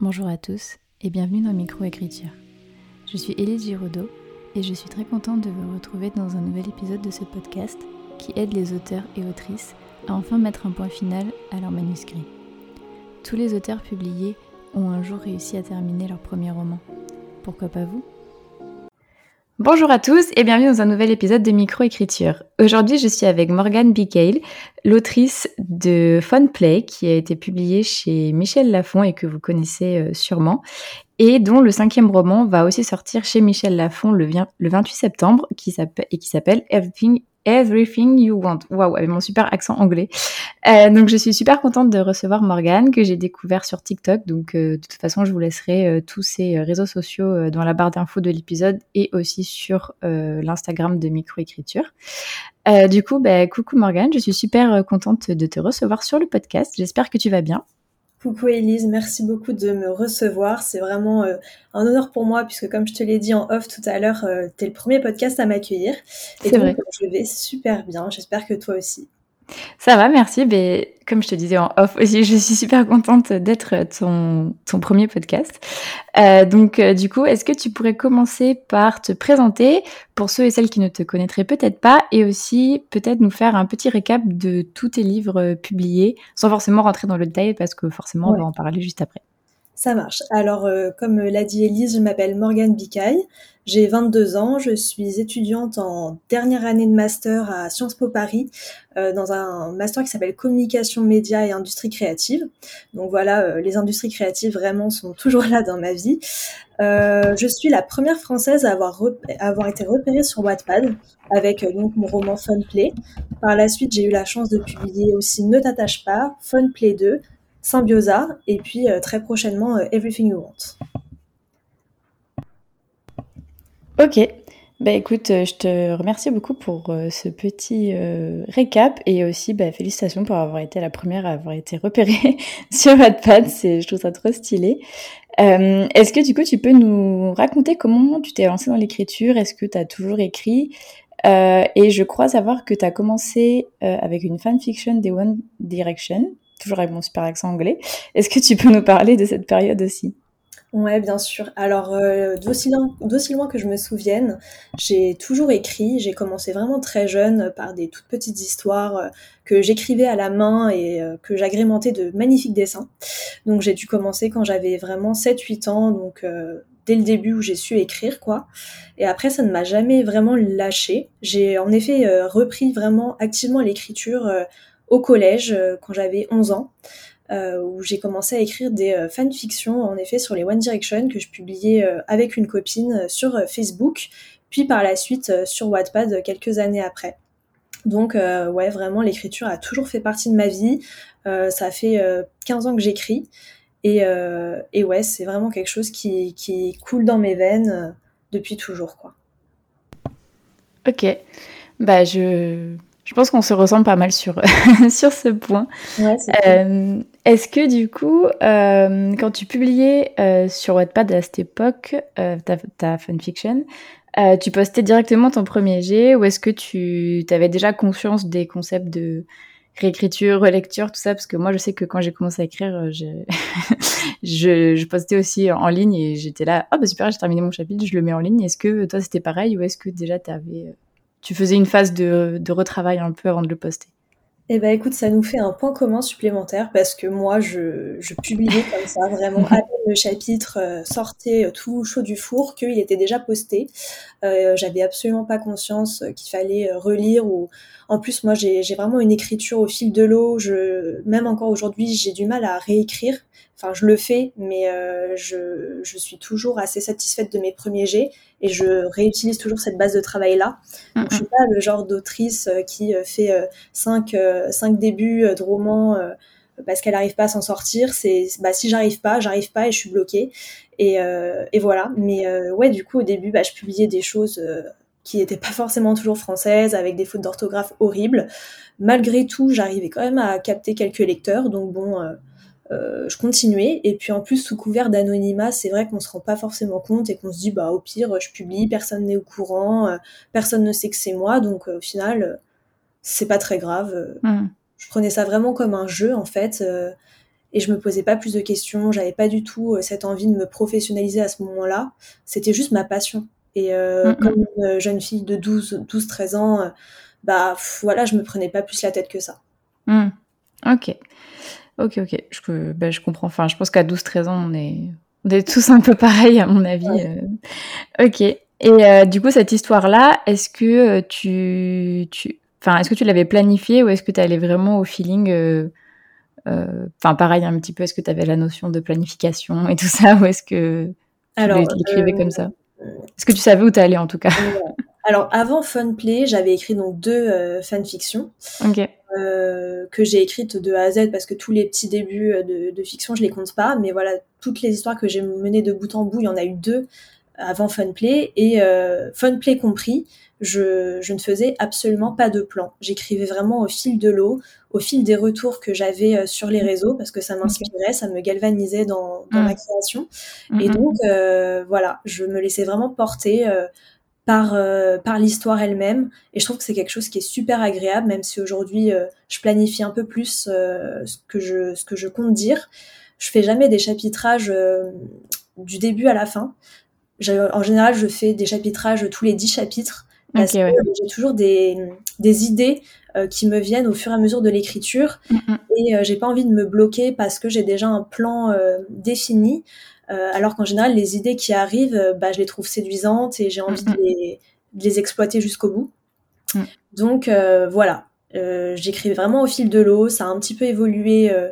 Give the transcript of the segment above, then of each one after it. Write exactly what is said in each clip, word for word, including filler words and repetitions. Bonjour à tous et bienvenue dans Micro-Écriture. Je suis Élise Giraudot et je suis très contente de vous retrouver dans un nouvel épisode de ce podcast qui aide les auteurs et autrices à enfin mettre un point final à leur manuscrit. Tous les auteurs publiés ont un jour réussi à terminer leur premier roman. Pourquoi pas vous ? Bonjour à tous et bienvenue dans un nouvel épisode de Micro-Écriture. Aujourd'hui, je suis avec Morgane Bicail, l'autrice de Phone Play, qui a été publiée chez Michel Lafon et que vous connaissez sûrement, et dont le cinquième roman va aussi sortir chez Michel Lafon le vingt-huit septembre qui s'appelle, et qui s'appelle Everything, Everything You Want. Waouh, avec mon super accent anglais. Euh, donc, je suis super contente de recevoir Morgane, que j'ai découvert sur TikTok. Donc, euh, de toute façon, je vous laisserai euh, tous ses réseaux sociaux euh, dans la barre d'infos de l'épisode et aussi sur euh, l'Instagram de Micro-Écriture. Euh, du coup, bah, coucou Morgane, je suis super contente de te recevoir sur le podcast. J'espère que tu vas bien. Coucou Élise, merci beaucoup de me recevoir. C'est vraiment euh, un honneur pour moi puisque comme je te l'ai dit en off tout à l'heure, euh, t'es le premier podcast à m'accueillir. Et donc, je vais super bien. J'espère que toi aussi. Ça va, merci. Mais comme je te disais en off aussi, je suis super contente d'être ton, ton premier podcast. Euh, donc, euh, du coup, est-ce que tu pourrais commencer par te présenter pour ceux et celles qui ne te connaîtraient peut-être pas et aussi peut-être nous faire un petit récap de tous tes livres publiés sans forcément rentrer dans le détail parce que forcément, ouais. On va en parler juste après. Ça marche. Alors, euh, comme l'a dit Élise, je m'appelle Morgane Bicail, j'ai vingt-deux ans, je suis étudiante en dernière année de master à Sciences Po Paris, euh, dans un master qui s'appelle Communication, Média et Industrie Créative. Donc voilà, euh, les industries créatives vraiment sont toujours là dans ma vie. Euh, je suis la première Française à avoir, repé- à avoir été repérée sur Wattpad avec euh, donc mon roman Phone Play. Par la suite, j'ai eu la chance de publier aussi Ne t'attache pas, Phone Play deux, Symbiosa, et puis euh, très prochainement euh, Everything You Want. Ok, bah, écoute, euh, je te remercie beaucoup pour euh, ce petit euh, récap et aussi bah, félicitations pour avoir été la première à avoir été repérée sur Wattpad, c'est, je trouve ça trop stylé. Euh, est-ce que du coup tu peux nous raconter comment tu t'es lancée dans l'écriture ? Est-ce que tu as toujours écrit ? euh, Et je crois savoir que tu as commencé euh, avec une fanfiction des One Direction. Toujours avec mon super accent anglais. Est-ce que tu peux nous parler de cette période aussi ? Ouais, bien sûr. Alors, euh, d'aussi loin, d'aussi loin que je me souvienne, j'ai toujours écrit. J'ai commencé vraiment très jeune par des toutes petites histoires euh, que j'écrivais à la main et euh, que j'agrémentais de magnifiques dessins. Donc, j'ai dû commencer quand j'avais vraiment sept huit ans, donc euh, dès le début où j'ai su écrire, quoi. Et après, ça ne m'a jamais vraiment lâchée. J'ai en effet euh, repris vraiment activement l'écriture euh, au collège, euh, quand j'avais onze ans, euh, où j'ai commencé à écrire des euh, fanfictions, en effet, sur les One Direction, que je publiais euh, avec une copine euh, sur euh, Facebook, puis par la suite euh, sur Wattpad euh, quelques années après. Donc, euh, ouais, vraiment, l'écriture a toujours fait partie de ma vie. Euh, ça fait euh, quinze ans que j'écris. Et, euh, et ouais, c'est vraiment quelque chose qui, qui coule dans mes veines euh, depuis toujours, quoi. Ok. Bah, je... Je pense qu'on se ressemble pas mal sur, sur ce point. Ouais, c'est euh, est-ce que du coup, euh, quand tu publiais euh, sur Wattpad à cette époque, euh, ta, ta fanfiction, euh, tu postais directement ton premier jet ou est-ce que tu avais déjà conscience des concepts de réécriture, relecture, tout ça ? Parce que moi, je sais que quand j'ai commencé à écrire, je, je, je postais aussi en ligne et j'étais là, « Ah oh, bah super, j'ai terminé mon chapitre, je le mets en ligne. » Est-ce que toi, c'était pareil ou est-ce que déjà t'avais... Tu faisais une phase de, de retravail un peu avant de le poster. Eh ben écoute, ça nous fait un point commun supplémentaire parce que moi, je, je publiais comme ça, vraiment, à peine le chapitre sortait tout chaud du four, qu'il était déjà posté. Euh, j'avais absolument pas conscience qu'il fallait relire. Ou... En plus, moi, j'ai, j'ai vraiment une écriture au fil de l'eau. Je... Même encore aujourd'hui, j'ai du mal à réécrire. Enfin, je le fais, mais euh, je, je suis toujours assez satisfaite de mes premiers jets et je réutilise toujours cette base de travail-là. Donc, mm-hmm. Je suis pas le genre d'autrice qui fait euh, cinq, euh, cinq débuts de romans euh, parce qu'elle n'arrive pas à s'en sortir. C'est, bah, si j'arrive pas, j'arrive pas et je suis bloquée. Et, euh, et voilà. Mais euh, ouais, du coup, au début, bah, je publiais des choses... Euh, qui n'étaient pas forcément toujours françaises, avec des fautes d'orthographe horribles. Malgré tout, j'arrivais quand même à capter quelques lecteurs, donc bon, euh, euh, je continuais. Et puis en plus, sous couvert d'anonymat, c'est vrai qu'on ne se rend pas forcément compte et qu'on se dit, bah au pire, je publie, personne n'est au courant, euh, personne ne sait que c'est moi, donc euh, au final, euh, c'est pas très grave. Euh, mmh. Je prenais ça vraiment comme un jeu, en fait. Euh, et je me posais pas plus de questions, j'avais pas du tout euh, cette envie de me professionnaliser à ce moment-là, c'était juste ma passion. Et euh, mm-hmm. comme une jeune fille de douze treize ans, euh, bah pff, voilà, je me prenais pas plus la tête que ça. Mm. OK. OK OK, je ben, je comprends, enfin je pense qu'à douze treize ans, on est on est tous un peu pareils à mon avis. Ouais. Euh... OK. Et euh, du coup cette histoire-là, est-ce que tu tu enfin est-ce que tu l'avais planifiée ou est-ce que tu allais vraiment au feeling euh... Enfin, euh, pareil, un petit peu, est-ce que tu avais la notion de planification et tout ça, ou est-ce que tu l'écrivais euh... comme ça ? Est-ce que tu savais où t'allais, en tout cas ? Alors, avant Phone Play, j'avais écrit donc deux euh, fanfictions okay. euh, que j'ai écrites de A à Z, parce que tous les petits débuts de, de fiction, je les compte pas, mais voilà, toutes les histoires que j'ai menées de bout en bout, il y en a eu deux avant Phone Play, et euh, Phone Play compris, Je, je ne faisais absolument pas de plan. J'écrivais vraiment au fil de l'eau, au fil des retours que j'avais sur les réseaux, parce que ça m'inspirait, okay. ça me galvanisait dans, dans mmh. ma création. Mmh. Et donc, euh, voilà, je me laissais vraiment porter euh, par, euh, par l'histoire elle-même. Et je trouve que c'est quelque chose qui est super agréable, même si aujourd'hui, euh, je planifie un peu plus euh, ce que je, ce que je compte dire. Je fais jamais des chapitrages euh, du début à la fin. Je, en général, je fais des chapitrages tous les dix chapitres. Parce okay, ouais. que j'ai toujours des, des idées euh, qui me viennent au fur et à mesure de l'écriture mm-hmm. et euh, j'ai pas envie de me bloquer parce que j'ai déjà un plan euh, défini, euh, alors qu'en général les idées qui arrivent, euh, bah, je les trouve séduisantes et j'ai envie mm-hmm. de, les, de les exploiter jusqu'au bout. Mm. Donc euh, voilà, euh, j'écrivais vraiment au fil de l'eau, ça a un petit peu évolué euh,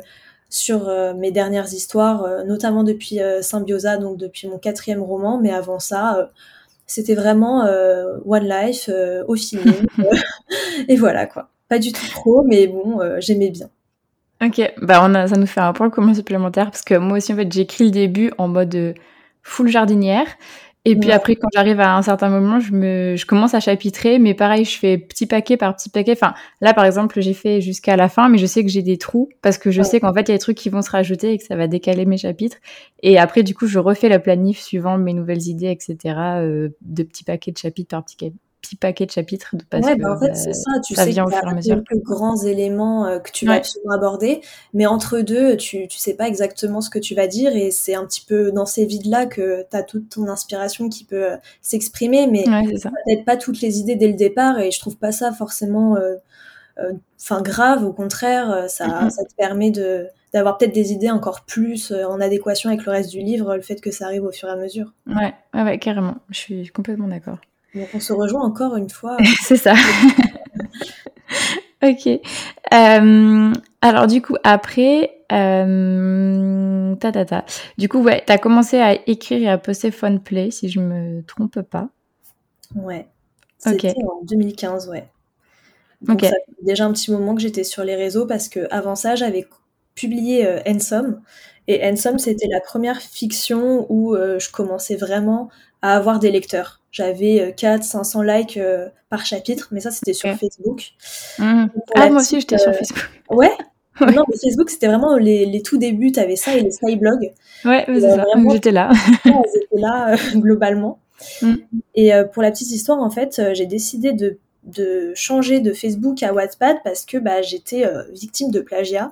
sur euh, mes dernières histoires, euh, notamment depuis euh, Symbiosa, donc depuis mon quatrième roman, mais avant ça... Euh, C'était vraiment euh, One Life, euh, au feeling. euh, et voilà, quoi. Pas du tout pro, mais bon, euh, j'aimais bien. OK, bah on a, ça nous fait un point commun supplémentaire, parce que moi aussi, en fait, j'écris le début en mode full jardinière. Et puis ouais. après, quand j'arrive à un certain moment, je, me, je commence à chapitrer. Mais pareil, je fais petit paquet par petit paquet. Enfin, là, par exemple, j'ai fait jusqu'à la fin, mais je sais que j'ai des trous parce que je ouais. sais qu'en fait, il y a des trucs qui vont se rajouter et que ça va décaler mes chapitres. Et après, du coup, je refais la planif suivant mes nouvelles idées, et cetera, euh, de petit paquet de chapitres par petit, ca... petit paquet de chapitres. Parce ouais, que, bah en fait, euh, c'est ça. Tu ça sais que t'as quelques grands éléments euh, que tu vas ouais. absolument aborder. Mais entre deux, tu tu sais pas exactement ce que tu vas dire. Et c'est un petit peu dans ces vides-là que t'as toute ton inspiration qui peut euh, s'exprimer. Mais ouais, peut-être pas toutes les idées dès le départ. Et je trouve pas ça forcément euh, euh, grave. Au contraire, ça, mm-hmm. ça te permet de... d'avoir peut-être des idées encore plus en adéquation avec le reste du livre, le fait que ça arrive au fur et à mesure. Ouais, ouais, ouais carrément. Je suis complètement d'accord. Donc on se rejoint encore une fois. C'est ça. OK. Euh, alors du coup, après... Euh, ta, ta, ta. Du coup, ouais, t'as commencé à écrire et à poster Phone Play, si je me trompe pas. Ouais. C'était okay. en deux mille quinze, ouais. Donc okay. ça fait déjà un petit moment que j'étais sur les réseaux, parce qu'avant ça, j'avais... publié euh, Handsome, et Handsome c'était la première fiction où euh, je commençais vraiment à avoir des lecteurs. J'avais euh, quatre à cinq cents likes euh, par chapitre, mais ça c'était sur okay. Facebook. Mmh. Ah moi petite, aussi j'étais euh... sur Facebook. Ouais. ouais. Non mais Facebook c'était vraiment les, les tout débuts, t'avais ça et les skyblogs. Ouais, c'est euh, ça. Vraiment, j'étais là. J'étais là euh, globalement. Mmh. Et euh, pour la petite histoire en fait, euh, j'ai décidé de de changer de Facebook à Wattpad parce que bah j'étais euh, victime de plagiat.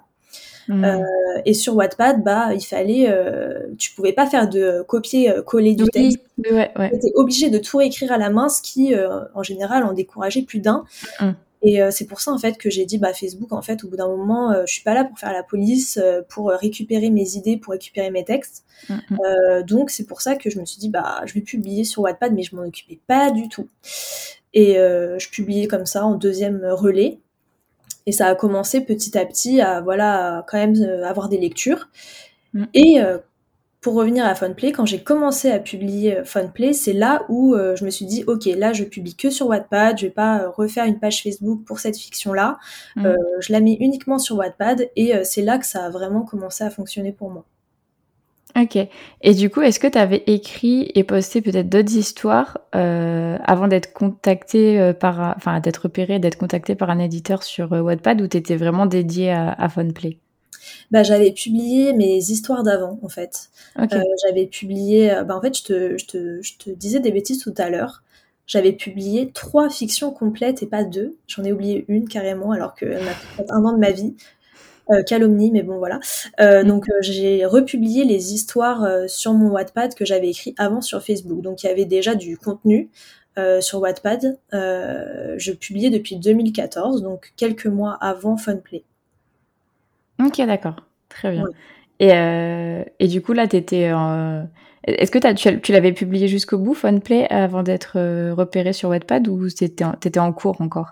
Mmh. Euh, et sur Wattpad, bah, il fallait, euh, tu pouvais pas faire de euh, copier-coller euh, du oui, texte. Ouais, ouais. Tu étais obligé de tout écrire à la main, ce qui, euh, en général, en décourageait plus d'un. Mmh. Et euh, c'est pour ça, en fait, que j'ai dit, bah, Facebook, en fait, au bout d'un moment, euh, je suis pas là pour faire la police, euh, pour récupérer mes idées, pour récupérer mes textes. Mmh. Euh, donc, c'est pour ça que je me suis dit, bah, je vais publier sur Wattpad, mais je m'en occupais pas du tout. Et euh, je publiais comme ça en deuxième relais. Et ça a commencé petit à petit à, voilà, à quand même euh, avoir des lectures. Mmh. Et euh, pour revenir à Funplay, quand j'ai commencé à publier Funplay, c'est là où euh, je me suis dit « Ok, là, je publie que sur Wattpad, je vais pas refaire une page Facebook pour cette fiction-là. Mmh. Euh, je la mets uniquement sur Wattpad. » Et euh, c'est là que ça a vraiment commencé à fonctionner pour moi. OK. Et du coup, est-ce que tu avais écrit et posté peut-être d'autres histoires euh, avant d'être contactée par, enfin, d'être repérée, d'être contactée par un éditeur sur Wattpad, ou tu étais vraiment dédiée à, à Phone Play ? Bah, j'avais publié mes histoires d'avant, en fait. Okay. Euh, j'avais publié, bah, en fait, je te, je te, je te disais des bêtises tout à l'heure. J'avais publié trois fictions complètes et pas deux. J'en ai oublié une carrément, alors qu'elle m'a fait un an de ma vie. euh, calomnie, mais bon voilà. Euh, donc euh, j'ai republié les histoires euh, sur mon Wattpad que j'avais écrit avant sur Facebook. Donc il y avait déjà du contenu euh, sur Wattpad. Euh, je publiais depuis deux mille quatorze, donc quelques mois avant Funplay. Ok, d'accord, très bien. Ouais. Et, euh, et du coup là, t'étais euh... est-ce que t'as, tu, tu l'avais publié jusqu'au bout, Funplay, avant d'être euh, repéré sur Wattpad, ou t'étais, t'étais en cours encore?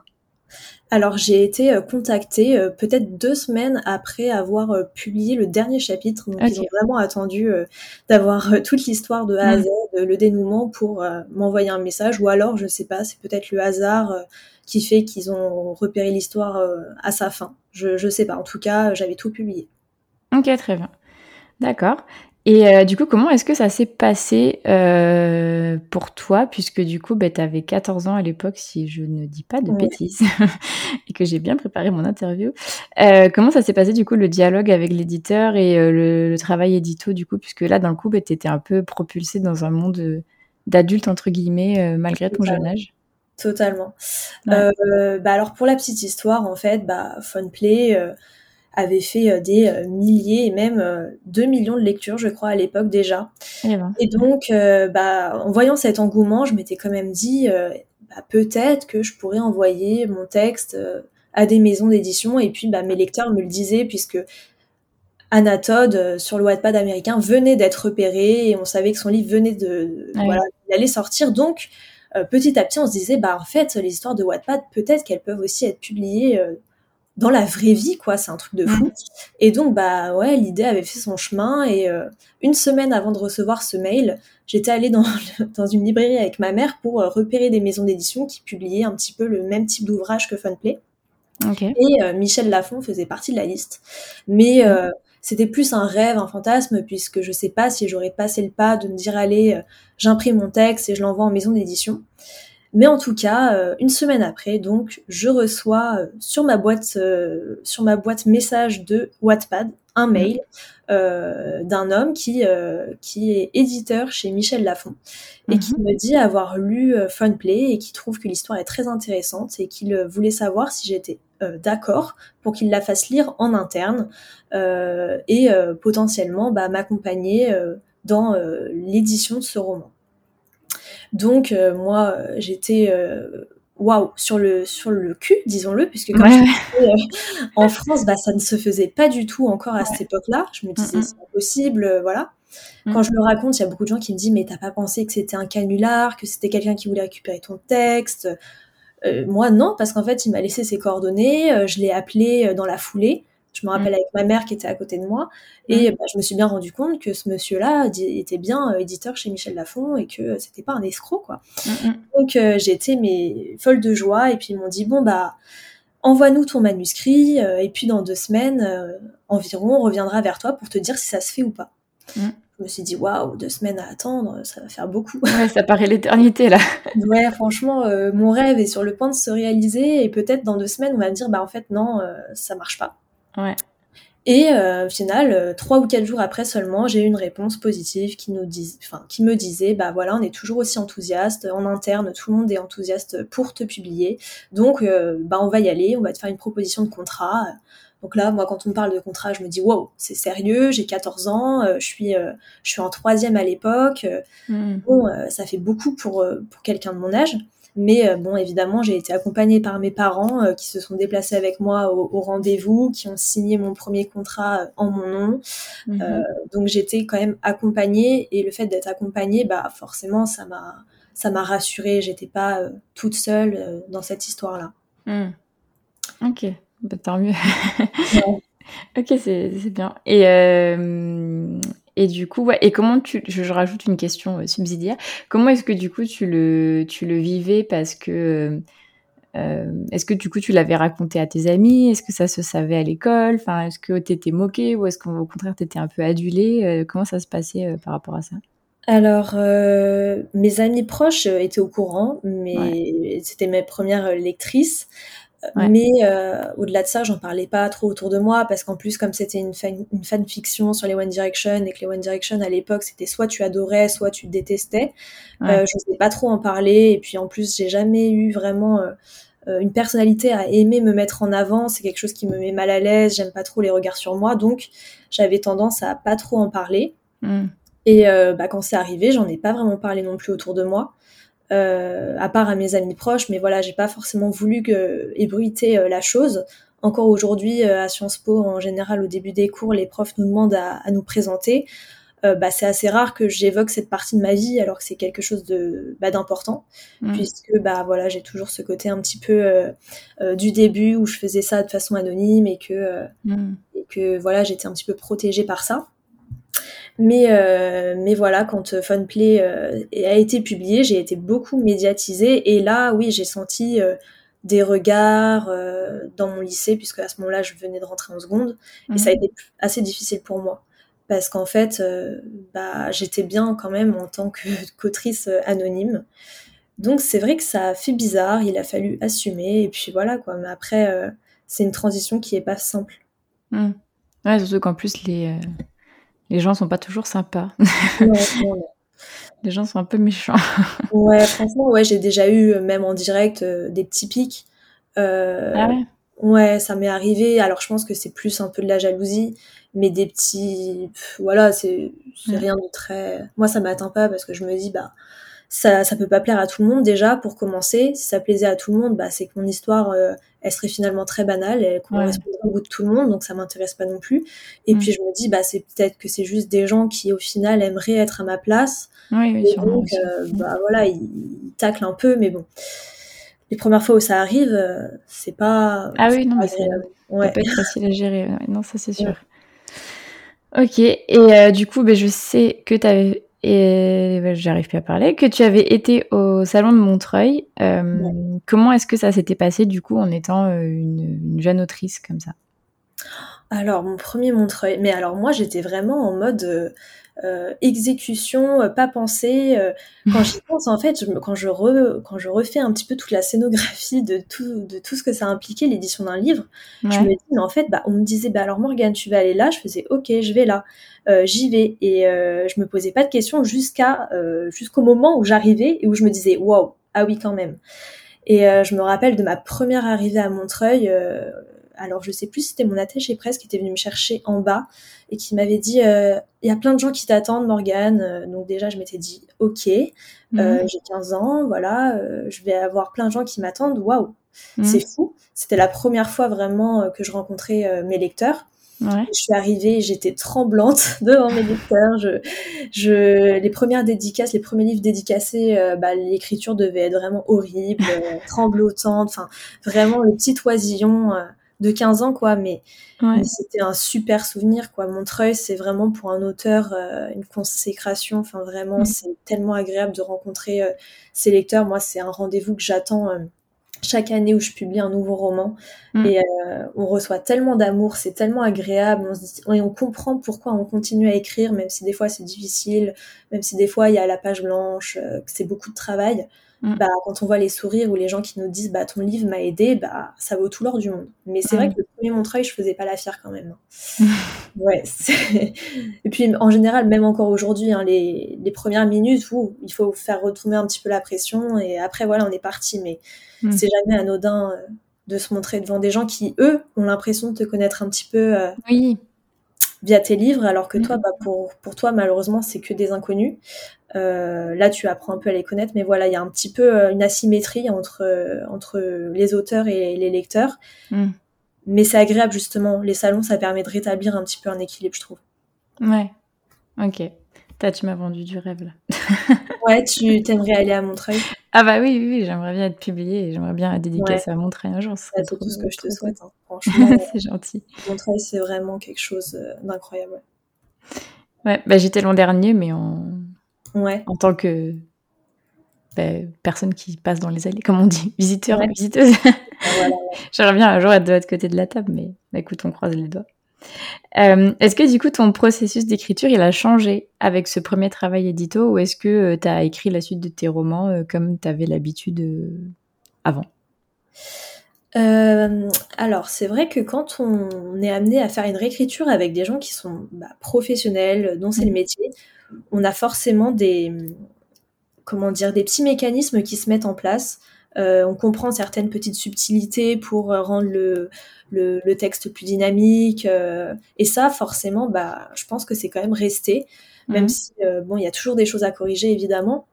Alors, j'ai été euh, contactée euh, peut-être deux semaines après avoir euh, publié le dernier chapitre. Donc, okay. Ils ont vraiment attendu euh, d'avoir euh, toute l'histoire de A à Z, euh, le dénouement, pour euh, m'envoyer un message. Ou alors, je sais pas, c'est peut-être le hasard euh, qui fait qu'ils ont repéré l'histoire euh, à sa fin. Je, je sais pas. En tout cas, j'avais tout publié. Ok, très bien. D'accord. Et euh, du coup, comment est-ce que ça s'est passé euh, pour toi, puisque du coup, ben, tu avais quatorze ans à l'époque, si je ne dis pas de ouais. bêtises, et que j'ai bien préparé mon interview. Euh, comment ça s'est passé, du coup, le dialogue avec l'éditeur et euh, le, le travail édito, du coup, puisque là, dans le coup, ben, tu étais un peu propulsée dans un monde d'adulte, entre guillemets, euh, malgré ton jeune âge. Totalement. Ouais. Euh, bah, alors, pour la petite histoire, en fait, bah, Funplay... Euh... avait fait des milliers et même deux millions de lectures, je crois, à l'époque déjà. Et, ben. et donc, euh, bah, en voyant cet engouement, je m'étais quand même dit, euh, bah, peut-être que je pourrais envoyer mon texte euh, à des maisons d'édition. Et puis, bah, mes lecteurs me le disaient, puisque Anna Todd, euh, sur le Wattpad américain, venait d'être repérée et on savait que son livre venait de... Ah, voilà, oui. Il allait sortir. Donc, euh, petit à petit, on se disait, bah, en fait, les histoires de Wattpad, peut-être qu'elles peuvent aussi être publiées... Euh, dans la vraie vie, quoi, c'est un truc de fou. Et donc, bah ouais, l'idée avait fait son chemin. Et euh, une semaine avant de recevoir ce mail, j'étais allée dans, le, dans une librairie avec ma mère pour euh, repérer des maisons d'édition qui publiaient un petit peu le même type d'ouvrage que Funplay. Okay. Et euh, Michel Lafon faisait partie de la liste. Mais euh, c'était plus un rêve, un fantasme, puisque je sais pas si j'aurais passé le pas de me dire « Allez, euh, j'imprime mon texte et je l'envoie en maison d'édition ». Mais en tout cas, euh, une semaine après, donc, je reçois euh, sur ma boîte, euh, sur ma boîte message de Wattpad un mail euh, d'un homme qui euh, qui est éditeur chez Michel Lafon et mm-hmm. qui me dit avoir lu euh, Funplay et qui trouve que l'histoire est très intéressante et qu'il euh, voulait savoir si j'étais euh, d'accord pour qu'il la fasse lire en interne euh, et euh, potentiellement bah, m'accompagner euh, dans euh, l'édition de ce roman. Donc euh, moi j'étais waouh wow, sur le sur le cul, disons-le, puisque quand ouais. j'étais euh, en France, bah ça ne se faisait pas du tout encore à ouais. cette époque-là. Je me disais mm-hmm. c'est impossible, euh, voilà. Mm-hmm. Quand je le raconte, il y a beaucoup de gens qui me disent mais t'as pas pensé que c'était un canular, que c'était quelqu'un qui voulait récupérer ton texte. Euh, moi non, parce qu'en fait il m'a laissé ses coordonnées, euh, je l'ai appelé euh, dans la foulée. Je me rappelle mmh. avec ma mère qui était à côté de moi. Et mmh. bah, je me suis bien rendu compte que ce monsieur-là d- était bien euh, éditeur chez Michel Lafon et que euh, c'était pas un escroc, quoi. Mmh. Donc, euh, j'étais mais, folle de joie. Et puis, ils m'ont dit, bon, bah, envoie-nous ton manuscrit. Euh, et puis, dans deux semaines euh, environ, on reviendra vers toi pour te dire si ça se fait ou pas. Mmh. Je me suis dit, waouh, deux semaines à attendre, ça va faire beaucoup. Ouais, ça paraît l'éternité, là. Ouais, franchement, euh, mon rêve est sur le point de se réaliser. Et peut-être dans deux semaines, on va me dire, bah, en fait, non, euh, ça marche pas. Ouais. Et euh, au final, euh, trois ou quatre jours après seulement, j'ai eu une réponse positive qui nous dis... enfin, qui me disait, bah voilà, on est toujours aussi enthousiaste en interne, tout le monde est enthousiaste pour te publier. Donc, euh, bah on va y aller, on va te faire une proposition de contrat. Donc là, moi, quand on me parle de contrat, je me dis, wow, c'est sérieux, j'ai quatorze ans, euh, je suis, euh, je suis en troisième à l'époque. Euh, mmh. Bon, euh, ça fait beaucoup pour euh, pour quelqu'un de mon âge. Mais bon, évidemment, j'ai été accompagnée par mes parents euh, qui se sont déplacés avec moi au, au rendez-vous, qui ont signé mon premier contrat en mon nom. Mmh. Euh, donc, j'étais quand même accompagnée. Et le fait d'être accompagnée, bah, forcément, ça m'a, ça m'a rassurée. J'étais pas euh, toute seule euh, dans cette histoire-là. Mmh. Ok, bah, tant mieux. Ouais. Ok, c'est, c'est bien. Et... Euh... Et du coup, ouais, et comment tu, je, je rajoute une question euh, subsidiaire. Comment est-ce que du coup tu le, tu le vivais, parce que euh, est-ce que du coup tu l'avais raconté à tes amis, est-ce que ça se savait à l'école, enfin est-ce que t'étais moquée ou est-ce qu'au contraire t'étais un peu adulée, euh, comment ça se passait euh, par rapport à ça? Alors, euh, mes amis proches étaient au courant, mais ouais. c'était mes premières lectrices. Ouais. Mais euh, au-delà de ça, j'en parlais pas trop autour de moi parce qu'en plus, comme c'était une, fan, une fanfiction sur les One Direction et que les One Direction à l'époque, c'était soit tu adorais, soit tu détestais. Ouais. Euh, je n'osais pas trop en parler et puis en plus, j'ai jamais eu vraiment euh, euh, une personnalité à aimer me mettre en avant, c'est quelque chose qui me met mal à l'aise, j'aime pas trop les regards sur moi, donc j'avais tendance à pas trop en parler. Mm. Et euh, bah, quand c'est arrivé, j'en ai pas vraiment parlé non plus autour de moi, euh, à part à mes amis proches, mais voilà, j'ai pas forcément voulu que, ébruiter euh, la chose. Encore aujourd'hui, euh, à Sciences Po, en général, au début des cours, les profs nous demandent à, à nous présenter. Euh, bah, c'est assez rare que j'évoque cette partie de ma vie, alors que c'est quelque chose de, bah, d'important, mmh. puisque bah, voilà, j'ai toujours ce côté un petit peu euh, euh, du début où je faisais ça de façon anonyme et que, euh, mmh. et que voilà, j'étais un petit peu protégée par ça. Mais, euh, mais voilà, quand Phone Play euh, a été publié, j'ai été beaucoup médiatisée. Et là, oui, j'ai senti... Euh, des regards euh, dans mon lycée, puisque à ce moment-là, je venais de rentrer en seconde, mmh. et ça a été assez difficile pour moi, parce qu'en fait, euh, bah, j'étais bien quand même en tant que, qu'autrice euh, anonyme, donc c'est vrai que ça a fait bizarre, il a fallu assumer, et puis voilà, quoi. Mais après, euh, c'est une transition qui n'est pas simple. Mmh. Ouais, surtout qu'en plus, les, euh, les gens ne sont pas toujours sympas. ouais, ouais. Les gens sont un peu méchants. Ouais, franchement, ouais, j'ai déjà eu, même en direct, euh, des petits pics. Euh, ah ouais. Ouais, ça m'est arrivé. Alors, je pense que c'est plus un peu de la jalousie, mais des petits... Pff, voilà, c'est, c'est mmh. rien de très... Moi, ça m'atteint pas parce que je me dis, bah, ça, ça peut pas plaire à tout le monde, déjà, pour commencer. Si ça plaisait à tout le monde, bah, c'est que mon histoire, euh, elle serait finalement très banale, elle correspondrait ouais. au goût de tout le monde, donc ça m'intéresse pas non plus. Et mmh. puis, je me dis, bah, c'est peut-être que c'est juste des gens qui, au final, aimeraient être à ma place. Oui, oui, et donc, euh, bah, voilà, ils il taclent un peu, mais bon. Les premières fois où ça arrive, euh, c'est pas... Ah c'est oui, pas non, mais c'est, ouais. ça peut être facile à gérer. Non, ça, c'est sûr. Ouais. Ok, et euh, du coup, bah, je sais que t'avais... Et bah, j'arrive plus à parler, que tu avais été au salon de Montreuil. Euh, ouais. Comment est-ce que ça s'était passé, du coup, en étant euh, une, une jeune autrice comme ça ? Alors, mon premier Montreuil... Mais alors, moi, j'étais vraiment en mode... Euh... Euh, exécution, euh, pas pensée. Euh, quand j'y pense, en fait, je, quand, je re, quand je refais un petit peu toute la scénographie de tout, de tout ce que ça impliquait, l'édition d'un livre, ouais. je me dis, mais en fait, bah, on me disait, bah, alors Morgane, tu vas aller là. Je faisais, ok, je vais là, euh, j'y vais. Et euh, je me posais pas de questions jusqu'à, euh, jusqu'au moment où j'arrivais et où je me disais, waouh, ah oui, quand même. Et euh, je me rappelle de ma première arrivée à Montreuil. Euh, Alors, je sais plus si c'était mon attaché presse qui était venu me chercher en bas et qui m'avait dit euh, « Il y a plein de gens qui t'attendent, Morgane. » Donc déjà, je m'étais dit « Ok, euh, mmh. j'ai quinze ans, voilà, euh, je vais avoir plein de gens qui m'attendent. Waouh, mmh. c'est fou. » C'était la première fois vraiment que je rencontrais euh, mes lecteurs. Ouais. Je suis arrivée, j'étais tremblante devant mes lecteurs. Je, je, les premières dédicaces, les premiers livres dédicacés, euh, bah, l'écriture devait être vraiment horrible, euh, tremblotante, enfin vraiment le petit oisillon... Euh, de quinze ans, quoi, mais, ouais. mais c'était un super souvenir, quoi. Montreuil, c'est vraiment pour un auteur euh, une consécration, enfin vraiment, mmh. c'est tellement agréable de rencontrer euh, ses lecteurs. Moi, c'est un rendez-vous que j'attends euh, chaque année où je publie un nouveau roman, mmh. et euh, on reçoit tellement d'amour, c'est tellement agréable, on se dit, et on comprend pourquoi on continue à écrire, même si des fois c'est difficile, même si des fois il y a la page blanche, euh, que c'est beaucoup de travail. Bah, quand on voit les sourires ou les gens qui nous disent bah, ton livre m'a aidé, bah, ça vaut tout l'or du monde. Mais c'est ouais. vrai que le premier Montreuil, je faisais pas la fière quand même. ouais, c'est... Et puis en général, même encore aujourd'hui, hein, les, les premières minutes, où il faut faire retomber un petit peu la pression et après, voilà, on est parti. Mais mm. c'est jamais anodin euh, de se montrer devant des gens qui, eux, ont l'impression de te connaître un petit peu euh, oui. via tes livres, alors que mm. toi, bah, pour, pour toi, malheureusement, c'est que des inconnus. Euh, là, tu apprends un peu à les connaître, mais voilà, il y a un petit peu euh, une asymétrie entre, euh, entre les auteurs et les lecteurs. Mm. Mais c'est agréable, justement. Les salons, ça permet de rétablir un petit peu un équilibre, je trouve. Ouais, ok. T'as, tu m'as vendu du rêve, là. ouais, tu t'aimerais aller à Montreuil ? Ah bah oui, oui, oui, j'aimerais bien être publiée, j'aimerais bien dédicacer ouais. à Montreuil un jour. C'est tout ce que je te souhaite, hein. Franchement. c'est gentil. Montreuil, c'est vraiment quelque chose d'incroyable. Ouais, bah j'étais l'an dernier, mais en... Ouais. En tant que bah, personne qui passe dans les allées, comme on dit, visiteur ouais. ou visiteuse. Voilà. J'aimerais bien un jour être de l'autre côté de la table, mais bah, écoute, on croise les doigts. Euh, est-ce que du coup, ton processus d'écriture, il a changé avec ce premier travail édito, ou est-ce que euh, tu as écrit la suite de tes romans euh, comme tu avais l'habitude euh, avant ? Euh, alors, c'est vrai que quand on est amené à faire une réécriture avec des gens qui sont bah, professionnels, dont c'est le métier, on a forcément des, comment dire, des petits mécanismes qui se mettent en place Euh, on comprend certaines petites subtilités pour rendre le, le, le texte plus dynamique. Euh, et ça, forcément, bah, je pense que c'est quand même resté, même mmh. si, euh, bon, il y a toujours des choses à corriger, évidemment.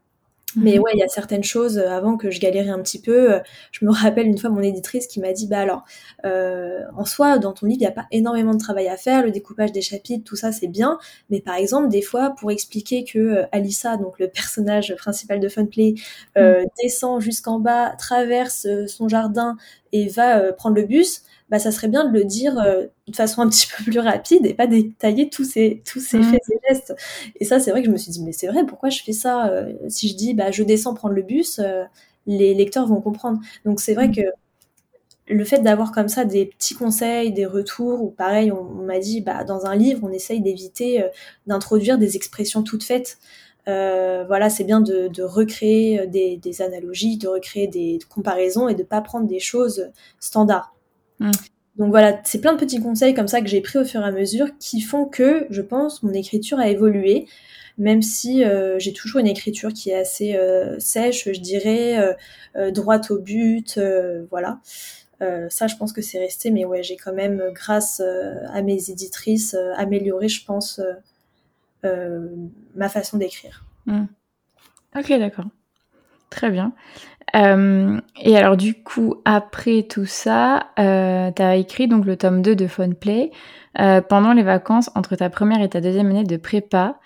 Mmh. Mais ouais, il y a certaines choses, avant que je galérais un petit peu, je me rappelle une fois mon éditrice qui m'a dit « Bah alors, euh, en soi, dans ton livre, il n'y a pas énormément de travail à faire, le découpage des chapitres, tout ça, c'est bien. Mais par exemple, des fois, pour expliquer que euh, Alissa, donc le personnage principal de Funplay, euh, mmh. descend jusqu'en bas, traverse euh, son jardin et va euh, prendre le bus, bah, ça serait bien de le dire euh, de façon un petit peu plus rapide et pas détailler tous ces, tous ces mmh. faits et gestes. » Et ça, c'est vrai que je me suis dit, mais c'est vrai, pourquoi je fais ça euh, si je dis, bah, je descends prendre le bus, euh, les lecteurs vont comprendre. Donc, c'est vrai que le fait d'avoir comme ça des petits conseils, des retours, ou pareil, on, on m'a dit, bah, dans un livre, on essaye d'éviter euh, d'introduire des expressions toutes faites. Euh, voilà, c'est bien de, de recréer des, des analogies, de recréer des comparaisons et de ne pas prendre des choses standards. Mmh. Donc voilà, c'est plein de petits conseils comme ça que j'ai pris au fur et à mesure qui font que, je pense, mon écriture a évolué, même si euh, j'ai toujours une écriture qui est assez euh, sèche, je dirais, euh, euh, droite au but, euh, voilà. Euh, ça, je pense que c'est resté, mais ouais, j'ai quand même, grâce euh, à mes éditrices, euh, amélioré, je pense, euh, euh, ma façon d'écrire. Mmh. Ok, d'accord. Très bien. Euh, et alors du coup, après tout ça, euh, tu as écrit donc, le tome deux de Phone Play euh, pendant les vacances entre ta première et ta deuxième année de prépa.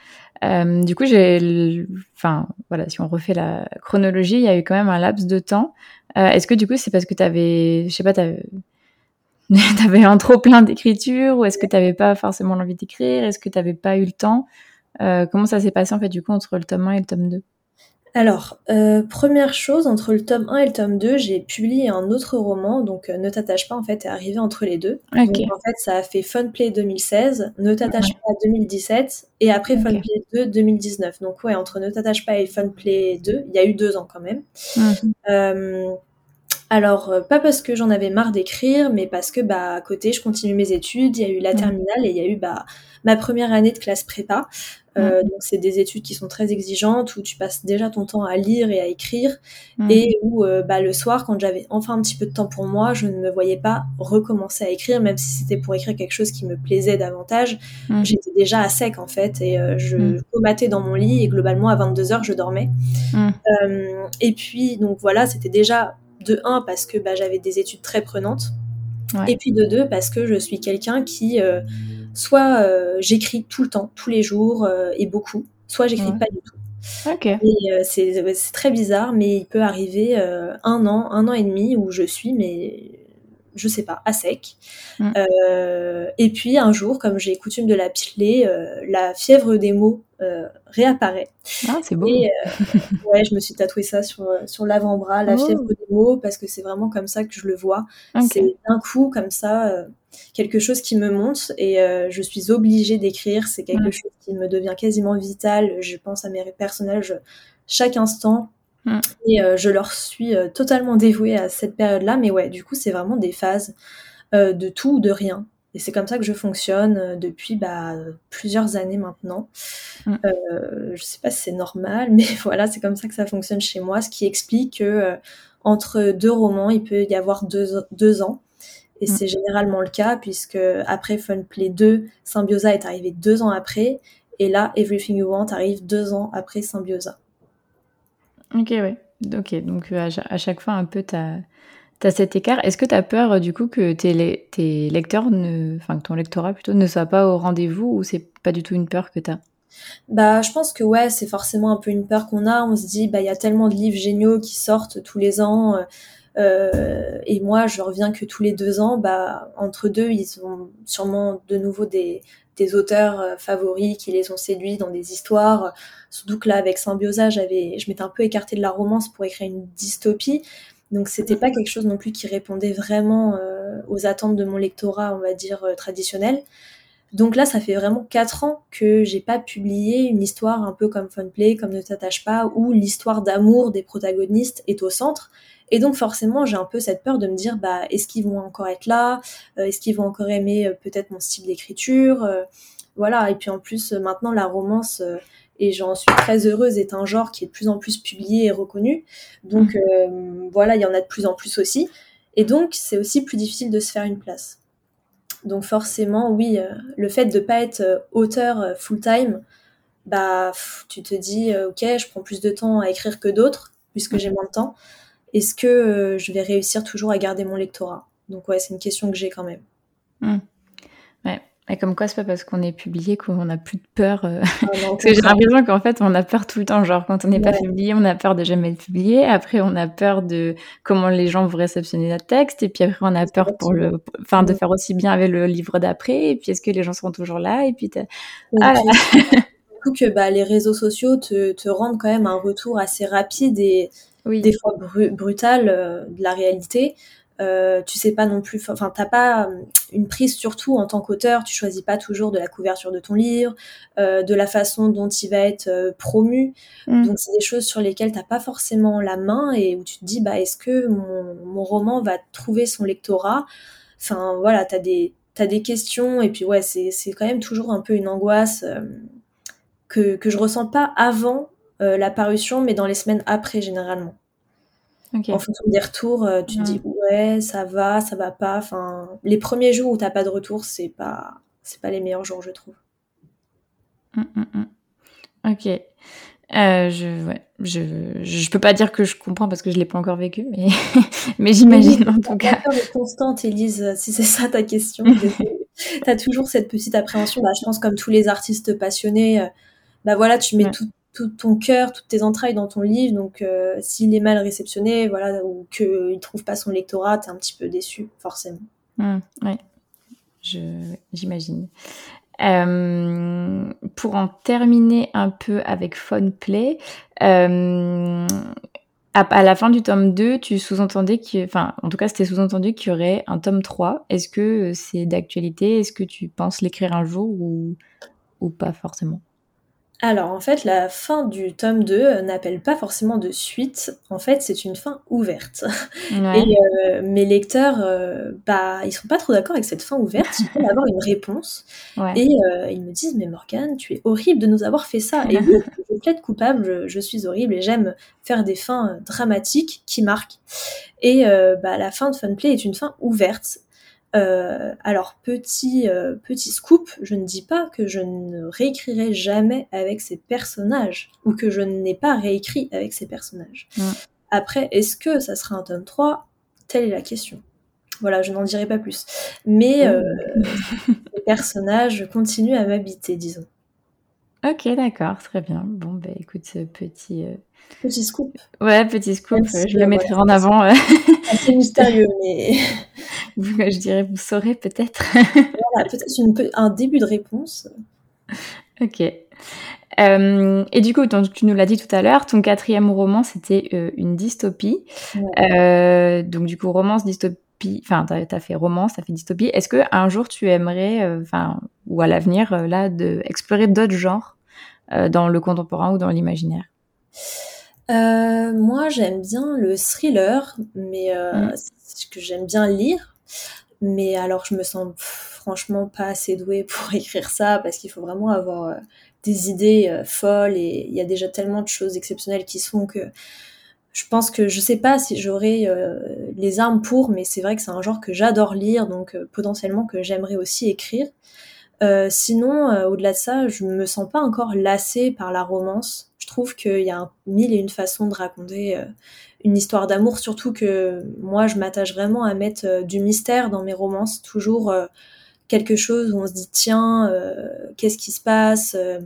Euh, du coup, j'ai, enfin, voilà, si on refait la chronologie, il y a eu quand même un laps de temps. Euh, est-ce que du coup, c'est parce que tu avais, je sais pas, tu avais un trop plein d'écriture ou est-ce que tu n'avais pas forcément l'envie d'écrire? Est-ce que tu n'avais pas eu le temps? euh, Comment ça s'est passé en fait du coup entre le tome un et le tome deux? Alors, euh, première chose, entre le tome un et le tome deux, j'ai publié un autre roman, donc euh, Ne t'attache pas, en fait, est arrivé entre les deux. Okay. Donc, en fait, ça a fait Funplay deux mille seize, Ne t'attache okay. pas deux mille dix-sept, et après okay. Funplay deux deux mille dix-neuf. Donc, ouais, entre Ne t'attache pas et Funplay deux, il y a eu deux ans quand même. Mm-hmm. Euh, alors, pas parce que j'en avais marre d'écrire, mais parce que, bah, à côté, je continue mes études, il y a eu la mm-hmm. terminale, et il y a eu, bah, ma première année de classe prépa. Euh, mmh. Donc c'est des études qui sont très exigeantes où tu passes déjà ton temps à lire et à écrire mmh. et où euh, bah, le soir quand j'avais enfin un petit peu de temps pour moi, je ne me voyais pas recommencer à écrire, même si c'était pour écrire quelque chose qui me plaisait davantage. Mmh. J'étais déjà à sec en fait et euh, je mmh. comatais dans mon lit et globalement à vingt-deux heures je dormais. Mmh. Euh, et puis donc voilà, c'était déjà de un parce que bah, j'avais des études très prenantes ouais. et puis de deux parce que je suis quelqu'un qui... Euh, soit euh, j'écris tout le temps, tous les jours euh, et beaucoup, soit j'écris ouais. pas du tout. Okay. Et, euh, c'est, c'est très bizarre, mais il peut arriver euh, un an, un an et demi où je suis, mais je sais pas, à sec. Mm. Euh, et puis un jour, comme j'ai coutume de l'appeler, euh, la fièvre des mots euh, réapparaît. Ah, c'est beau. Et, euh, ouais, je me suis tatouée ça sur, sur l'avant-bras, la oh. fièvre des mots, parce que c'est vraiment comme ça que je le vois. Okay. C'est d'un coup comme ça. Euh, quelque chose qui me monte et euh, je suis obligée d'écrire, c'est quelque mmh. chose qui me devient quasiment vital, je pense à mes personnages chaque instant mmh. et euh, je leur suis euh, totalement dévouée à cette période-là, mais ouais, du coup c'est vraiment des phases euh, de tout ou de rien et c'est comme ça que je fonctionne depuis bah, plusieurs années maintenant. Mmh. Euh, je sais pas si c'est normal, mais voilà, c'est comme ça que ça fonctionne chez moi, ce qui explique que euh, entre deux romans, il peut y avoir deux, deux ans. Et c'est généralement le cas, puisque après Funplay deux, Symbiosa est arrivé deux ans après, et là, Everything You Want arrive deux ans après Symbiosa. Ok, ouais. Ok, donc à chaque fois, un peu, t'as, t'as cet écart. Est-ce que t'as peur, du coup, que tes, tes lecteurs, ne... enfin, que ton lectorat, plutôt, ne soit pas au rendez-vous, ou c'est pas du tout une peur que t'as? Bah, je pense que ouais, c'est forcément un peu une peur qu'on a. On se dit, bah, il y a tellement de livres géniaux qui sortent tous les ans... Euh... Euh, et moi je reviens que tous les deux ans, bah, entre deux ils ont sûrement de nouveau des, des auteurs euh, favoris qui les ont séduits dans des histoires, surtout que là avec Symbiosa j'avais, je m'étais un peu écartée de la romance pour écrire une dystopie, donc c'était pas quelque chose non plus qui répondait vraiment euh, aux attentes de mon lectorat on va dire euh, traditionnel. Donc là, ça fait vraiment quatre ans que j'ai pas publié une histoire un peu comme Funplay, comme Ne t'attache pas, où l'histoire d'amour des protagonistes est au centre. Et donc forcément, j'ai un peu cette peur de me dire, bah, est-ce qu'ils vont encore être là ? Est-ce qu'ils vont encore aimer peut-être mon style d'écriture ? Voilà, et puis en plus, maintenant, la romance et j'en suis très heureuse, est un genre qui est de plus en plus publié et reconnu. Donc euh, voilà, il y en a de plus en plus aussi. Et donc, c'est aussi plus difficile de se faire une place. Donc forcément, oui, euh, le fait de ne pas être auteur euh, full-time, bah, pff, tu te dis, euh, ok, je prends plus de temps à écrire que d'autres, puisque j'ai moins de temps. Est-ce que euh, je vais réussir toujours à garder mon lectorat ? Donc ouais, c'est une question que j'ai quand même. Mmh. Ouais. Et comme quoi, c'est pas parce qu'on est publié qu'on n'a plus de peur. Euh... Ah non, parce que j'ai l'impression qu'en fait, on a peur tout le temps. Genre, quand on n'est pas ouais. publié, on a peur de jamais être publié. Après, on a peur de comment les gens vont réceptionner notre texte. Et puis après, on a peur pour le, enfin, de faire aussi bien avec le livre d'après. Et puis, est-ce que les gens seront toujours là ? Et puis, t'as... Ouais, ah, puis du coup, que bah, les réseaux sociaux te, te rendent quand même un retour assez rapide et oui. des fois bru- brutal euh, de la réalité. Euh, tu sais pas non plus, enfin t'as pas une prise sur tout en tant qu'auteur, tu choisis pas toujours de la couverture de ton livre, euh, de la façon dont il va être euh, promu. Mmh. Donc c'est des choses sur lesquelles t'as pas forcément la main et où tu te dis bah est-ce que mon, mon roman va trouver son lectorat ? Enfin voilà, t'as des t'as des questions et puis ouais c'est c'est quand même toujours un peu une angoisse euh, que que je ressens pas avant euh, la parution, mais dans les semaines après généralement. Okay. En fonction des retours, tu te dis ouais, ça va, ça va pas. Enfin, les premiers jours où t'as pas de retour, c'est pas, c'est pas les meilleurs jours, je trouve. Mmh, mmh. Ok. Euh, je, ouais, je, je peux pas dire que je comprends parce que je l'ai pas encore vécu, mais, mais j'imagine en tout cas. T'as constante, Élise, si c'est ça ta question. T'as toujours cette petite appréhension. Bah, je pense comme tous les artistes passionnés, bah voilà, tu mets ouais. tout. tout ton cœur, toutes tes entrailles dans ton livre, donc euh, s'il est mal réceptionné, voilà, ou qu'il ne trouve pas son lectorat, t'es un petit peu déçu, forcément. Mmh, oui, Je, j'imagine. Euh, pour en terminer un peu avec Phone Play, euh, à, à la fin du tome deux, tu sous-entendais, que, enfin, en tout cas, c'était sous-entendu qu'il y aurait un tome trois. Est-ce que c'est d'actualité ? Est-ce que tu penses l'écrire un jour ou, ou pas forcément ? Alors, en fait, la fin du tome deux n'appelle pas forcément de suite. En fait, c'est une fin ouverte. Ouais. Et euh, mes lecteurs, euh, bah, ils sont pas trop d'accord avec cette fin ouverte. Ils veulent avoir une réponse. Ouais. Et euh, ils me disent, mais Morgane, tu es horrible de nous avoir fait ça. Et oui, je plaide coupable, je, je suis horrible et j'aime faire des fins dramatiques qui marquent. Et euh, bah, la fin de Funplay est une fin ouverte. Euh, alors, petit, euh, petit scoop, je ne dis pas que je ne réécrirai jamais avec ces personnages, ou que je n'ai pas réécrit avec ces personnages. Ouais. Après, est-ce que ça sera un tome trois ? Telle est la question. Voilà, je n'en dirai pas plus. Mais euh, les personnages continuent à m'habiter, disons. Ok, d'accord, très bien. Bon, bah écoute, ce petit... Euh... Petit scoop. Ouais, petit scoop, euh, je le mettrai ouais, en avant. Euh... Assez mystérieux, mais... Je dirais, vous saurez peut-être. Voilà, peut-être une, un début de réponse. Ok. Euh, et du coup, donc, tu nous l'as dit tout à l'heure, ton quatrième roman, c'était euh, une dystopie. Ouais. Euh, donc du coup, romance, dystopie, enfin, t'as, t'as fait romance, t'as fait dystopie. Est-ce qu'un jour, tu aimerais, enfin, euh, ou à l'avenir, euh, là, de, explorer d'autres genres euh, dans le contemporain ou dans l'imaginaire ? Euh, moi, j'aime bien le thriller, mais euh, mmh. c'est que j'aime bien lire. Mais alors, je me sens pff, franchement pas assez douée pour écrire ça parce qu'il faut vraiment avoir euh, des idées euh, folles et il y a déjà tellement de choses exceptionnelles qui se font que je pense que je sais pas si j'aurai euh, les armes pour, mais c'est vrai que c'est un genre que j'adore lire, donc euh, potentiellement que j'aimerais aussi écrire. Euh, sinon, euh, au-delà de ça, je me sens pas encore lassée par la romance. Je trouve qu'il y a un, mille et une façons de raconter euh, une histoire d'amour, surtout que moi, je m'attache vraiment à mettre euh, du mystère dans mes romances, toujours euh, quelque chose où on se dit « Tiens, euh, qu'est-ce qui se passe euh, ?»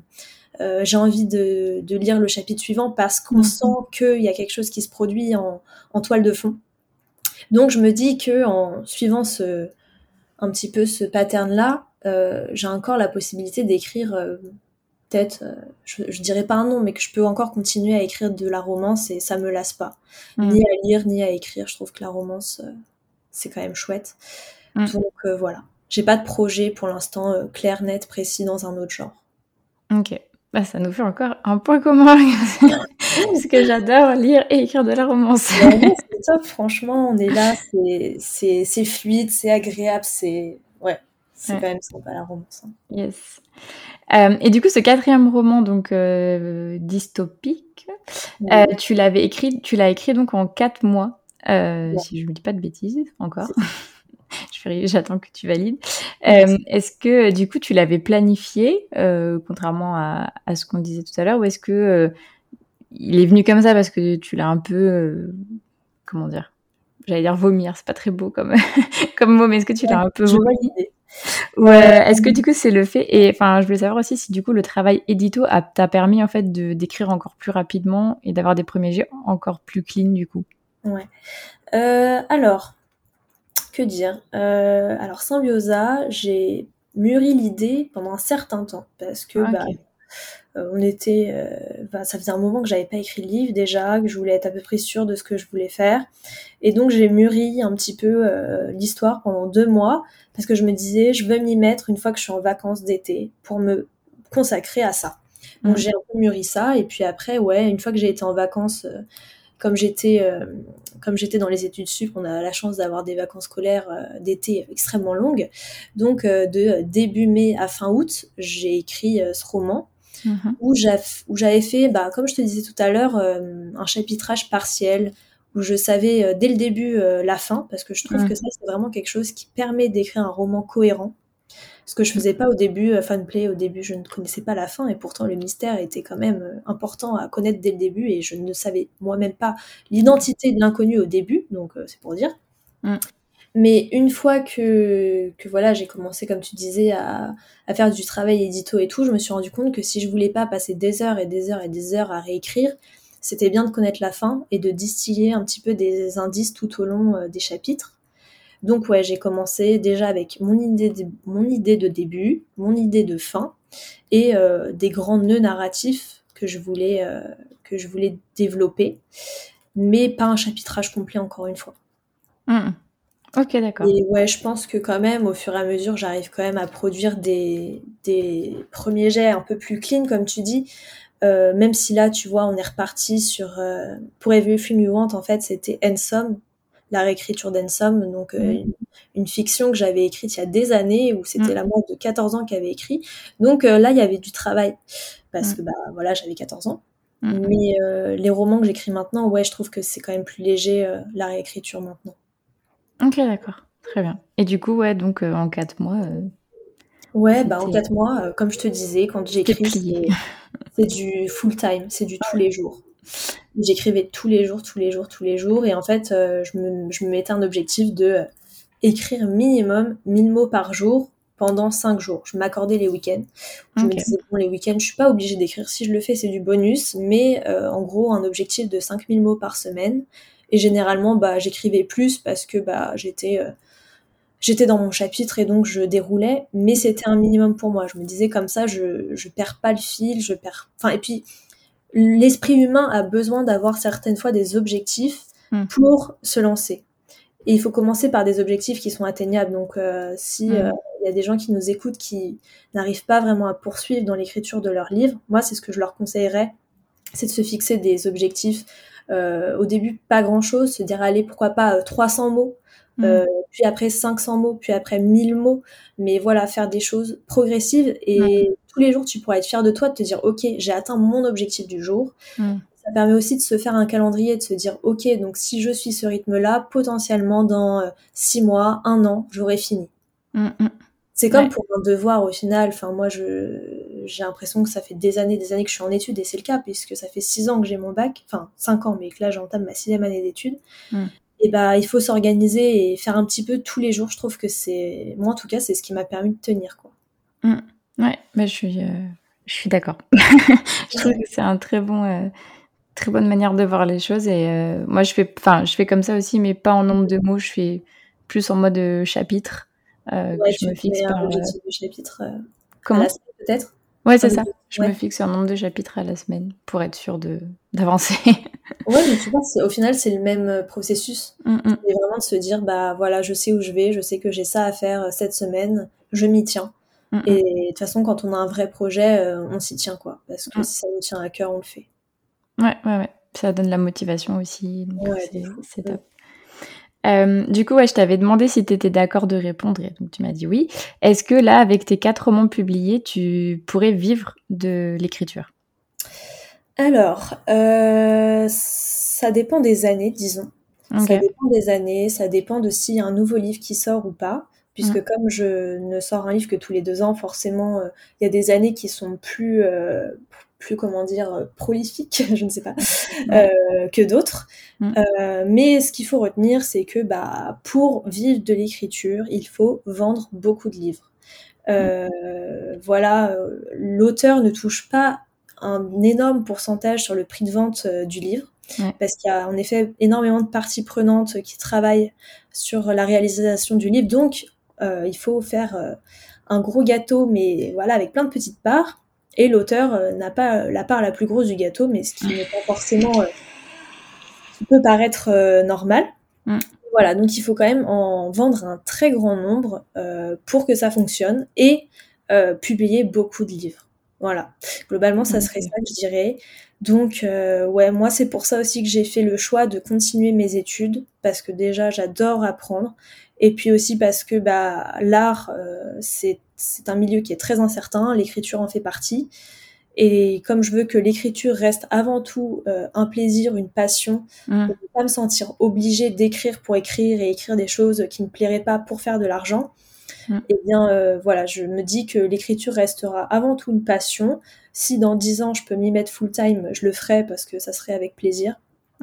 Euh, j'ai envie de, de lire le chapitre suivant parce qu'on sent qu'il y a quelque chose qui se produit en, en toile de fond. Donc, je me dis qu'en suivant ce, un petit peu ce pattern-là, Euh, j'ai encore la possibilité d'écrire euh, peut-être, euh, je, je dirais pas un nom, mais que je peux encore continuer à écrire de la romance et ça me lasse pas. Mmh. Ni à lire, ni à écrire. Je trouve que la romance, euh, c'est quand même chouette. Mmh. Donc euh, voilà. J'ai pas de projet pour l'instant euh, clair, net, précis dans un autre genre. Ok. Bah, ça nous fait encore un point commun. Parce que j'adore lire et écrire de la romance. Ouais, c'est top, franchement, on est là, c'est, c'est, c'est fluide, c'est agréable, c'est... Ouais. c'est ouais. quand même sympa la romance. Hein. Yes. Euh, et du coup, ce quatrième roman donc euh, dystopique, oui. euh, tu l'avais écrit, tu l'as écrit donc en quatre mois, euh, ouais. si je ne me dis pas de bêtises encore. Je, j'attends que tu valides. Euh, est-ce que du coup tu l'avais planifié, euh, contrairement à, à ce qu'on disait tout à l'heure, ou est-ce que euh, il est venu comme ça parce que tu l'as un peu, euh, comment dire, j'allais dire vomir, c'est pas très beau comme comme mot, mais est-ce que tu l'as ouais, un peu vomi? Ou euh, est-ce que du coup c'est le fait, et enfin je voulais savoir aussi si du coup le travail édito a, t'a permis en fait de d'écrire encore plus rapidement et d'avoir des premiers jets encore plus clean du coup. Ouais. Euh, alors. Que dire euh, alors Symbiosa, j'ai mûri l'idée pendant un certain temps parce que okay. bah, euh, on était, euh, bah, ça faisait un moment que j'avais pas écrit le livre déjà, que je voulais être à peu près sûre de ce que je voulais faire, et donc j'ai mûri un petit peu euh, l'histoire pendant deux mois parce que je me disais je veux m'y mettre une fois que je suis en vacances d'été pour me consacrer à ça. Donc mmh. j'ai un peu mûri ça, et puis après ouais une fois que j'ai été en vacances euh, Comme j'étais, euh, comme j'étais dans les études sup, on a la chance d'avoir des vacances scolaires euh, d'été extrêmement longues. Donc, euh, de début mai à fin août, j'ai écrit euh, ce roman mm-hmm. où, j'a- où j'avais fait, bah, comme je te disais tout à l'heure, euh, un chapitrage partiel où je savais euh, dès le début euh, la fin, parce que je trouve mm-hmm. que ça, c'est vraiment quelque chose qui permet d'écrire un roman cohérent. Ce que je faisais pas au début, euh, Funplay, au début, je ne connaissais pas la fin, et pourtant le mystère était quand même important à connaître dès le début, et je ne savais moi-même pas l'identité de l'inconnu au début, donc euh, c'est pour dire. Mm. Mais une fois que, que voilà, j'ai commencé, comme tu disais, à, à faire du travail édito et tout, je me suis rendu compte que si je voulais pas passer des heures et des heures et des heures à réécrire, c'était bien de connaître la fin et de distiller un petit peu des indices tout au long euh, des chapitres. Donc ouais, j'ai commencé déjà avec mon idée de, mon idée de début, mon idée de fin, et euh, des grands nœuds narratifs que je voulais euh, que je voulais développer, mais pas un chapitrage complet encore une fois. Mmh. Ok, d'accord. Et ouais, je pense que quand même, au fur et à mesure, j'arrive quand même à produire des des premiers jets un peu plus clean, comme tu dis. Euh, même si là, tu vois, on est reparti sur euh, pour Everything You Want, en fait, c'était Handsome. La réécriture d'Ensom, donc euh, une, une fiction que j'avais écrite il y a des années, où c'était mmh. la moindre de quatorze ans qui avait écrit. Donc euh, là, il y avait du travail, parce mmh. que bah, voilà, j'avais quatorze ans. Mmh. Mais euh, les romans que j'écris maintenant, ouais, je trouve que c'est quand même plus léger, euh, la réécriture maintenant. Ok, d'accord, très bien. Et du coup, ouais, donc euh, en quatre mois... Euh... Ouais, bah en quatre mois, euh, comme je te disais, quand j'écris, c'est, c'est du full-time, c'est du tous les jours. J'écrivais tous les jours, tous les jours, tous les jours, et en fait, euh, je, me, je me mettais un objectif de euh, écrire minimum mille mots par jour pendant cinq jours. Je m'accordais les week-ends. Je okay. me disais, bon, les week-ends, je suis pas obligée d'écrire. Si je le fais, c'est du bonus, mais euh, en gros, un objectif de cinq mille mots par semaine. Et généralement, bah, j'écrivais plus parce que bah, j'étais... Euh, J'étais dans mon chapitre et donc je déroulais, mais c'était un minimum pour moi. Je me disais comme ça, je je perds pas le fil, je perds. Enfin, et puis l'esprit humain a besoin d'avoir certaines fois des objectifs mmh. pour se lancer. Et il faut commencer par des objectifs qui sont atteignables. Donc, euh, si il mmh. euh, y a des gens qui nous écoutent qui n'arrivent pas vraiment à poursuivre dans l'écriture de leur livre, moi c'est ce que je leur conseillerais, c'est de se fixer des objectifs. Euh, au début, pas grand chose, se dire allez pourquoi pas euh, trois cents mots. Euh, mmh. puis après cinq cents mots, puis après mille mots, mais voilà, faire des choses progressives, et mmh. tous les jours tu pourras être fier de toi, de te dire ok, j'ai atteint mon objectif du jour. Mmh. Ça permet aussi de se faire un calendrier, de se dire ok, donc si je suis ce rythme là, potentiellement dans euh, six mois, un an, j'aurai fini. Mmh. C'est comme ouais. pour un devoir au final. Enfin, moi je j'ai l'impression que ça fait des années des années que je suis en études, et c'est le cas puisque ça fait six ans que j'ai mon bac, enfin cinq ans, mais que là j'entame ma sixième année d'études. Mmh. Et bah, il faut s'organiser et faire un petit peu tous les jours. Je trouve que c'est... Moi, en tout cas, c'est ce qui m'a permis de tenir, quoi. Mmh. Ouais, bah, je suis, euh... je suis d'accord. Je trouve que c'est un très bon... Euh... très bonne manière de voir les choses. Et euh... moi, je fais... Enfin, je fais comme ça aussi, mais pas en nombre de mots. Je fais plus en mode chapitre. Euh, ouais, que je me fixe par... objectif de chapitre euh... Comment à la semaine, peut-être. Ouais, c'est ça. Je ouais. me fixe un nombre de chapitres à la semaine pour être sûre de, d'avancer. Ouais, mais tu vois, c'est, au final, c'est le même processus. Mm-hmm. C'est vraiment de se dire, bah voilà, je sais où je vais, je sais que j'ai ça à faire cette semaine, je m'y tiens. Mm-hmm. Et de toute façon, quand on a un vrai projet, euh, on s'y tient, quoi. Parce que mm-hmm. si ça nous tient à cœur, on le fait. Ouais, ouais, ouais. Ça donne la motivation aussi. Donc ouais, c'est, c'est, c'est top. Euh, du coup, ouais, je t'avais demandé si tu étais d'accord de répondre et donc tu m'as dit oui. Est-ce que là, avec tes quatre romans publiés, tu pourrais vivre de l'écriture ? Alors, euh, ça dépend des années, disons. Okay. Ça dépend des années, ça dépend de s'il y a un nouveau livre qui sort ou pas. Puisque mmh. comme je ne sors un livre que tous les deux ans, forcément, il euh, y a des années qui sont plus, euh, plus comment dire, prolifiques, je ne sais pas, euh, que d'autres. Mmh. Euh, mais ce qu'il faut retenir, c'est que bah, pour vivre de l'écriture, il faut vendre beaucoup de livres. Euh, mmh. Voilà, l'auteur ne touche pas un énorme pourcentage sur le prix de vente euh, du livre. Ouais. Parce qu'il y a en effet énormément de parties prenantes qui travaillent sur la réalisation du livre, donc euh, il faut faire euh, un gros gâteau, mais voilà, avec plein de petites parts, et l'auteur euh, n'a pas la part la plus grosse du gâteau, mais ce qui n'est pas forcément euh, qui peut paraître euh, normal. Ouais. Voilà, donc il faut quand même en vendre un très grand nombre euh, pour que ça fonctionne, et euh, publier beaucoup de livres. Voilà, globalement ça serait ça, je dirais. Donc euh, ouais, moi c'est pour ça aussi que j'ai fait le choix de continuer mes études, parce que déjà j'adore apprendre, et puis aussi parce que bah l'art euh, c'est c'est un milieu qui est très incertain, l'écriture en fait partie, et comme je veux que l'écriture reste avant tout euh, un plaisir, une passion, mmh. pour ne pas me sentir obligée d'écrire pour écrire et écrire des choses qui me plairaient pas pour faire de l'argent. Mmh. Eh bien, euh, voilà, je me dis que l'écriture restera avant tout une passion. Si dans dix ans, je peux m'y mettre full-time, je le ferai parce que ça serait avec plaisir.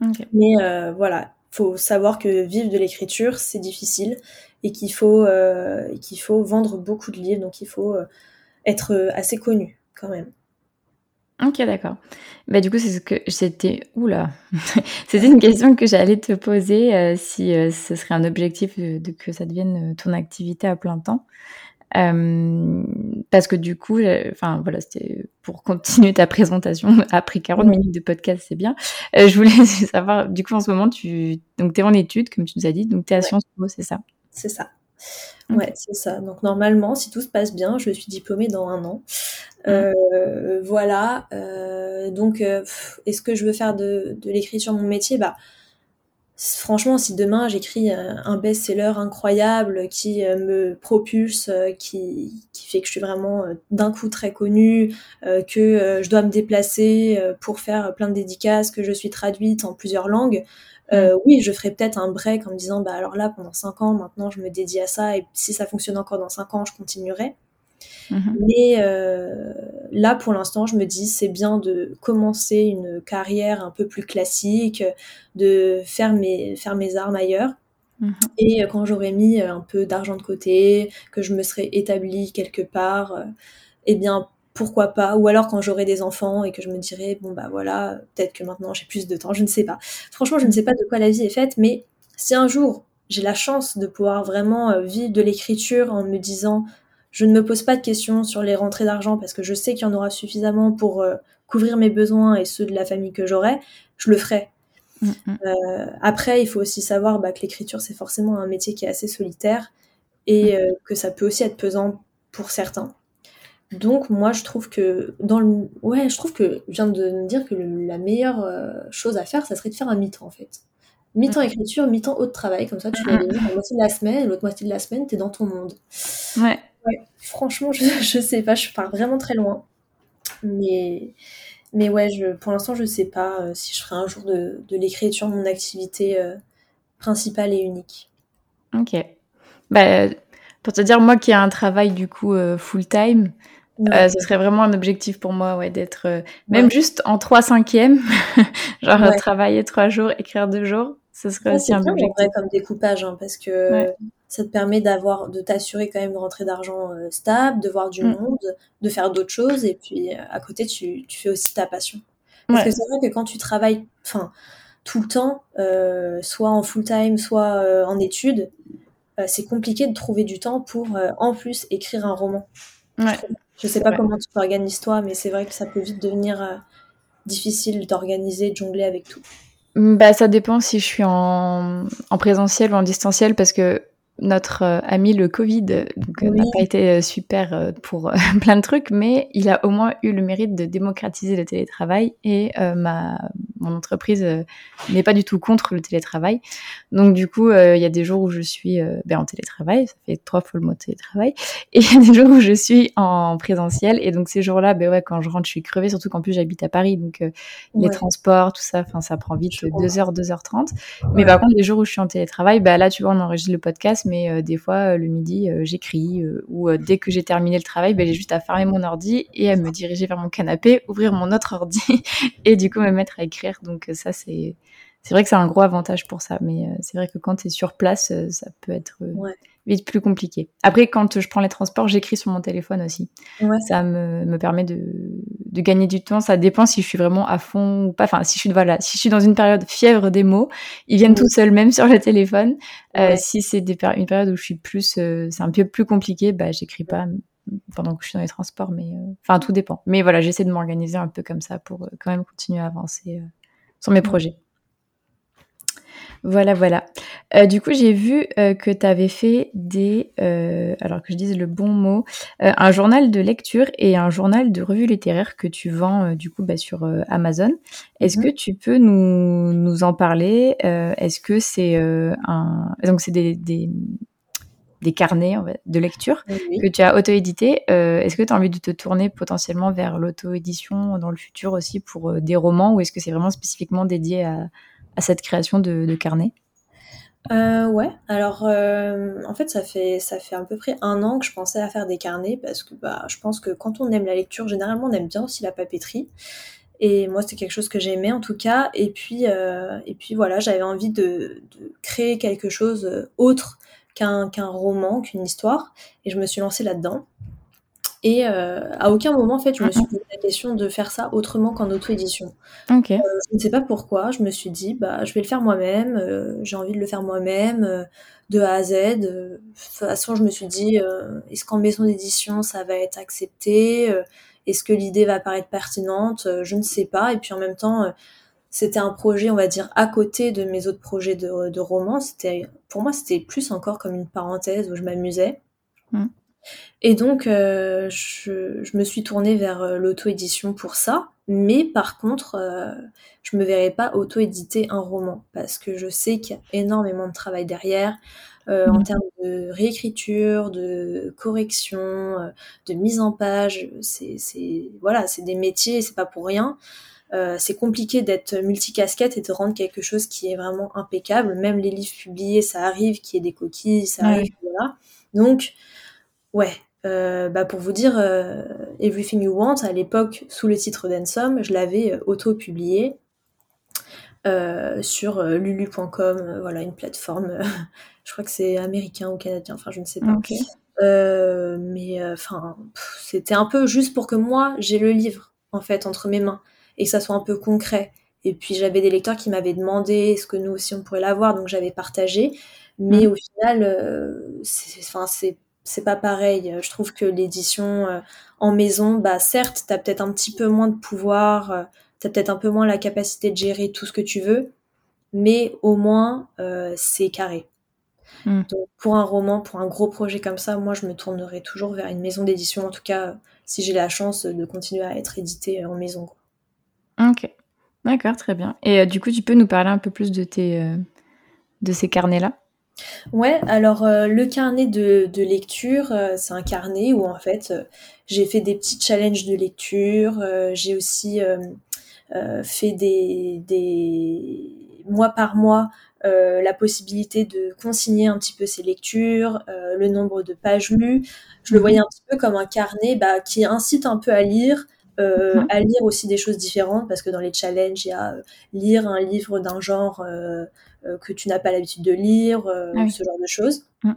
Okay. Mais euh, voilà, il faut savoir que vivre de l'écriture, c'est difficile et qu'il faut, euh, qu'il faut vendre beaucoup de livres. Donc, il faut euh, être assez connu quand même. Ok, d'accord. Bah, du coup, c'est ce que c'était. Oula, c'était une question que j'allais te poser euh, si euh, ce serait un objectif de, de, que ça devienne euh, ton activité à plein temps. Euh, parce que du coup, enfin voilà, c'était pour continuer ta présentation après quarante minutes de podcast, c'est bien. Euh, je voulais savoir, du coup, en ce moment, tu es en études, comme tu nous as dit, donc tu es à ouais. Sciences Po, c'est ça ? C'est ça. Okay. Ouais, c'est ça. Donc normalement, si tout se passe bien, je suis diplômée dans un an. Euh, voilà, euh, donc euh, est-ce que je veux faire de, de l'écriture mon métier ? Bah, franchement, si demain j'écris un best-seller incroyable qui me propulse, qui, qui fait que je suis vraiment d'un coup très connue, que je dois me déplacer pour faire plein de dédicaces, que je suis traduite en plusieurs langues, Euh, oui, je ferai peut-être un break en me disant bah alors là pendant cinq ans maintenant je me dédie à ça, et si ça fonctionne encore dans cinq ans je continuerai. Mm-hmm. Mais euh, là pour l'instant je me dis c'est bien de commencer une carrière un peu plus classique, de faire mes, faire mes armes ailleurs. Mm-hmm. Et quand j'aurai mis un peu d'argent de côté, que je me serai établie quelque part, euh, eh bien pourquoi pas, ou alors quand j'aurai des enfants et que je me dirai, bon bah voilà, peut-être que maintenant j'ai plus de temps, je ne sais pas. Franchement, je ne sais pas de quoi la vie est faite, mais si un jour j'ai la chance de pouvoir vraiment vivre de l'écriture en me disant, je ne me pose pas de questions sur les rentrées d'argent parce que je sais qu'il y en aura suffisamment pour euh, couvrir mes besoins et ceux de la famille que j'aurai, je le ferai. Mmh. Euh, après, il faut aussi savoir bah, que l'écriture, c'est forcément un métier qui est assez solitaire et euh, que ça peut aussi être pesant pour certains. Donc moi je trouve que dans le ouais je trouve que je viens de me dire que le, la meilleure euh, chose à faire, ça serait de faire un mi-temps en fait. Mi-temps ouais. écriture, mi-temps autre travail, comme ça tu vas la moitié de la semaine, l'autre moitié de la semaine t'es dans ton monde. Ouais. ouais franchement je je sais pas, je pars vraiment très loin. Mais mais ouais je pour l'instant je sais pas euh, si je ferai un jour de de l'écriture mon activité euh, principale et unique. Ok. Bah pour te dire moi qui ai un travail du coup euh, full time. Ouais. Euh, ce serait vraiment un objectif pour moi, ouais, d'être euh, même ouais. juste en trois cinquièmes, genre ouais. travailler trois jours, écrire deux jours, ce serait ouais, aussi un objectif. C'est bien comme découpage, hein, parce que ouais. ça te permet d'avoir, de t'assurer quand même une rentrée d'argent euh, stable, de voir du mm. monde, de faire d'autres choses, et puis euh, à côté tu, tu fais aussi ta passion. Parce ouais. que c'est vrai que quand tu travailles, enfin, tout le temps, euh, soit en full time, soit euh, en études, euh, c'est compliqué de trouver du temps pour euh, en plus écrire un roman. Ouais. Je sais pas ouais. comment tu t'organises toi, mais c'est vrai que ça peut vite devenir euh, difficile d'organiser, de jongler avec tout. Bah, ça dépend si je suis en, en présentiel ou en distanciel, parce que notre euh, ami le Covid donc, oui. n'a pas été super euh, pour euh, plein de trucs, mais il a au moins eu le mérite de démocratiser le télétravail et euh, m'a mon entreprise euh, n'est pas du tout contre le télétravail. Donc du coup, il euh, y a des jours où je suis euh, ben, en télétravail, ça fait trois fois le mot télétravail, et il y a des jours où je suis en présentiel. Et donc ces jours-là, ben ouais, quand je rentre, je suis crevée, surtout qu'en plus j'habite à Paris, donc euh, ouais. les transports, tout ça, enfin ça prend vite deux heures, deux heures trente. Ouais. Mais par contre, les jours où je suis en télétravail, ben là, tu vois, on enregistre le podcast, mais euh, des fois euh, le midi, euh, j'écris euh, ou euh, dès que j'ai terminé le travail, ben j'ai juste à fermer mon ordi et à me diriger vers mon canapé, ouvrir mon autre ordi et du coup me mettre à écrire. Donc ça, c'est c'est vrai que c'est un gros avantage pour ça, mais c'est vrai que quand t'es sur place, ça peut être ouais. vite plus compliqué. Après, quand je prends les transports, j'écris sur mon téléphone aussi. Ouais. Ça me, me permet de, de gagner du temps. Ça dépend si je suis vraiment à fond ou pas. Enfin, si je suis, voilà, si je suis dans une période fièvre des mots, ils viennent ouais. tout seuls, même sur le téléphone. Ouais. Euh, si c'est des, une période où je suis plus, euh, c'est un peu plus compliqué, bah, j'écris pas pendant que je suis dans les transports, mais euh... enfin tout dépend. Mais voilà, j'essaie de m'organiser un peu comme ça pour euh, quand même continuer à avancer euh, sur mes projets. Voilà, voilà. Euh, du coup, j'ai vu euh, que tu avais fait des, euh, alors que je dise le bon mot, euh, un journal de lecture et un journal de revue littéraire que tu vends euh, du coup bah, sur euh, Amazon. Est-ce mmh. que tu peux nous nous en parler ? euh, Est-ce que c'est euh, un, donc c'est des, des des carnets de lecture oui. que tu as auto-édité. Euh, est-ce que tu as envie de te tourner potentiellement vers l'auto-édition dans le futur aussi pour euh, des romans, ou est-ce que c'est vraiment spécifiquement dédié à, à cette création de, de carnets ? Euh, ouais, alors euh, en fait ça fait ça fait à peu près un an que je pensais à faire des carnets, parce que bah, je pense que quand on aime la lecture, généralement on aime bien aussi la papeterie. Et moi, c'était quelque chose que j'aimais en tout cas. Et puis, euh, et puis voilà, j'avais envie de, de créer quelque chose autre Qu'un, qu'un roman, qu'une histoire, et je me suis lancée là-dedans. Et euh, à aucun moment, en fait, je me suis posé la question de faire ça autrement qu'en auto-édition. Okay. Euh, je ne sais pas pourquoi, je me suis dit, bah, je vais le faire moi-même, euh, j'ai envie de le faire moi-même, euh, de A à Z. Euh, de toute façon, je me suis dit, euh, est-ce qu'en maison d'édition, ça va être accepté ? euh, Est-ce que l'idée va paraître pertinente ? euh, Je ne sais pas. Et puis en même temps... Euh, C'était un projet, on va dire, à côté de mes autres projets de, de romans. C'était, pour moi, c'était plus encore comme une parenthèse où je m'amusais. Mmh. Et donc, euh, je, je me suis tournée vers l'auto-édition pour ça. Mais par contre, euh, je me verrais pas auto-éditer un roman, parce que je sais qu'il y a énormément de travail derrière, euh, mmh. en termes de réécriture, de correction, de mise en page. C'est, c'est, voilà, c'est des métiers, c'est pas pour rien. Euh, c'est compliqué d'être multicasquette et de rendre quelque chose qui est vraiment impeccable. Même les livres publiés, ça arrive qu'il y ait des coquilles, ça arrive, ouais. voilà. Donc, ouais, euh, bah pour vous dire, euh, Everything You Want, à l'époque, sous le titre d'Handsome, je l'avais euh, auto-publié euh, sur euh, lulu point com, euh, voilà, une plateforme, euh, je crois que c'est américain ou canadien, enfin, je ne sais pas. Okay. Euh, mais, enfin, euh, c'était un peu juste pour que moi, j'ai le livre, en fait, entre mes mains, et que ça soit un peu concret. Et puis j'avais des lecteurs qui m'avaient demandé est-ce que nous aussi on pourrait l'avoir, donc j'avais partagé. Mais mmh. au final, euh, c'est, enfin, c'est, c'est pas pareil. Je trouve que l'édition euh, en maison, bah certes, t'as peut-être un petit peu moins de pouvoir, euh, t'as peut-être un peu moins la capacité de gérer tout ce que tu veux, mais au moins, euh, c'est carré. Mmh. Donc pour un roman, pour un gros projet comme ça, moi je me tournerai toujours vers une maison d'édition, en tout cas si j'ai la chance de continuer à être édité en maison, quoi. Ok, d'accord, très bien. Et euh, du coup, tu peux nous parler un peu plus de tes, euh, de ces carnets-là ? Ouais, alors euh, le carnet de, de lecture, euh, c'est un carnet où en fait, euh, j'ai fait des petits challenges de lecture, euh, j'ai aussi euh, euh, fait des, des mois par mois, euh, la possibilité de consigner un petit peu ses lectures, euh, le nombre de pages lues. Je le voyais un petit peu comme un carnet bah, qui incite un peu à lire, Euh, mmh. à lire aussi des choses différentes, parce que dans les challenges il y a euh, lire un livre d'un genre euh, euh, que tu n'as pas l'habitude de lire, euh, ah oui. ce genre de choses. Mmh.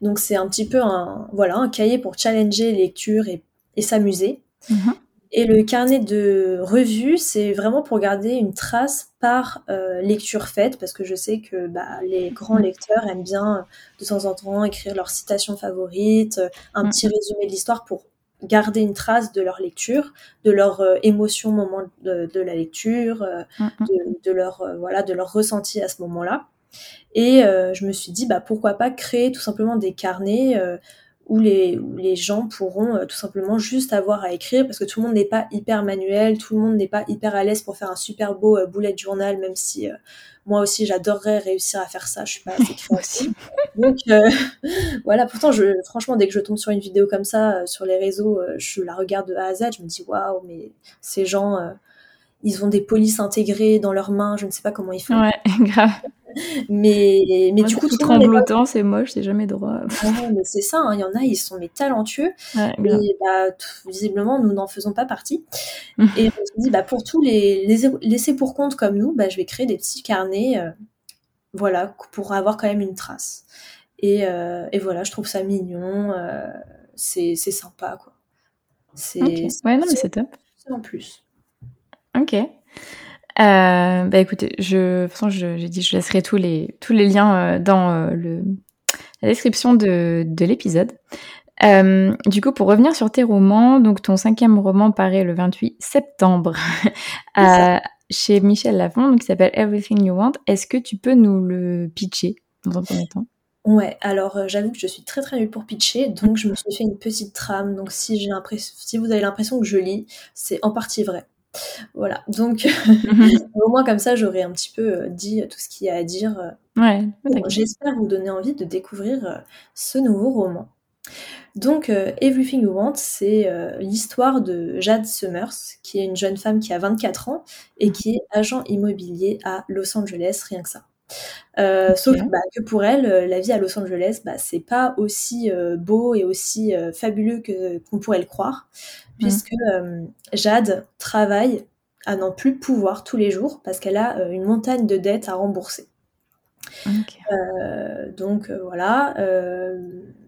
Donc c'est un petit peu un, voilà, un cahier pour challenger les lectures et, et s'amuser. Mmh. Et le carnet de revue, c'est vraiment pour garder une trace par euh, lecture faite, parce que je sais que bah, les grands lecteurs aiment bien de temps en temps écrire leurs citations favorites, un mmh. petit résumé de l'histoire pour garder une trace de leur lecture, de leur euh, émotion au moment de, de la lecture, euh, mm-hmm. de, de, leur, euh, voilà, de leur ressenti à ce moment-là. Et euh, je me suis dit, bah, pourquoi pas créer tout simplement des carnets euh, où les, où les gens pourront euh, tout simplement juste avoir à écrire, parce que tout le monde n'est pas hyper manuel, tout le monde n'est pas hyper à l'aise pour faire un super beau euh, bullet journal, même si euh, moi aussi j'adorerais réussir à faire ça, je suis pas assez créative. Donc euh, voilà, pourtant je, franchement dès que je tombe sur une vidéo comme ça euh, sur les réseaux, euh, je la regarde de A à Z, je me dis waouh, mais ces gens euh, ils ont des polices intégrées dans leurs mains, je ne sais pas comment ils font. Ouais, grave. Mais, mais ouais, du coup, tout tremblotant, pas... c'est moche, c'est jamais droit. Ouais, mais c'est ça, il hein, y en a, ils sont mais talentueux. Ouais, mais bah, tout, visiblement, nous n'en faisons pas partie. Et on se dit, bah, pour tous les, les laissés pour compte comme nous, bah, je vais créer des petits carnets euh, voilà, pour avoir quand même une trace. Et, euh, et voilà, je trouve ça mignon, euh, c'est, c'est sympa. Quoi. C'est, okay. c'est, ouais, non, mais c'est top. C'est en plus. Ok. Euh, bah écoutez, je, de toute façon, je, j'ai dit, je laisserai tous les tous les liens euh, dans euh, le, la description de de l'épisode. Euh, du coup, pour revenir sur tes romans, donc ton cinquième roman paraît le vingt-huit septembre euh, chez Michel Lafon, donc qui s'appelle Everything You Want. Est-ce que tu peux nous le pitcher dans un premier temps? Ouais, alors euh, j'avoue que je suis très très nulle pour pitcher, donc je me suis fait une petite trame. Donc si j'ai l'impression, si vous avez l'impression que je lis, c'est en partie vrai. Voilà, donc au moins comme ça j'aurais un petit peu dit tout ce qu'il y a à dire. Ouais, bon, j'espère vous donner envie de découvrir ce nouveau roman. Donc Everything You Want, c'est l'histoire de Jade Summers, qui est une jeune femme qui a vingt-quatre ans et qui est agent immobilier à Los Angeles, rien que ça. Euh, okay. Sauf bah, que pour elle, la vie à Los Angeles, bah, c'est pas aussi euh, beau et aussi euh, fabuleux que, qu'on pourrait le croire, mmh. puisque euh, Jade travaille à n'en plus pouvoir tous les jours parce qu'elle a euh, une montagne de dettes à rembourser. Okay. Euh, donc euh, voilà, euh,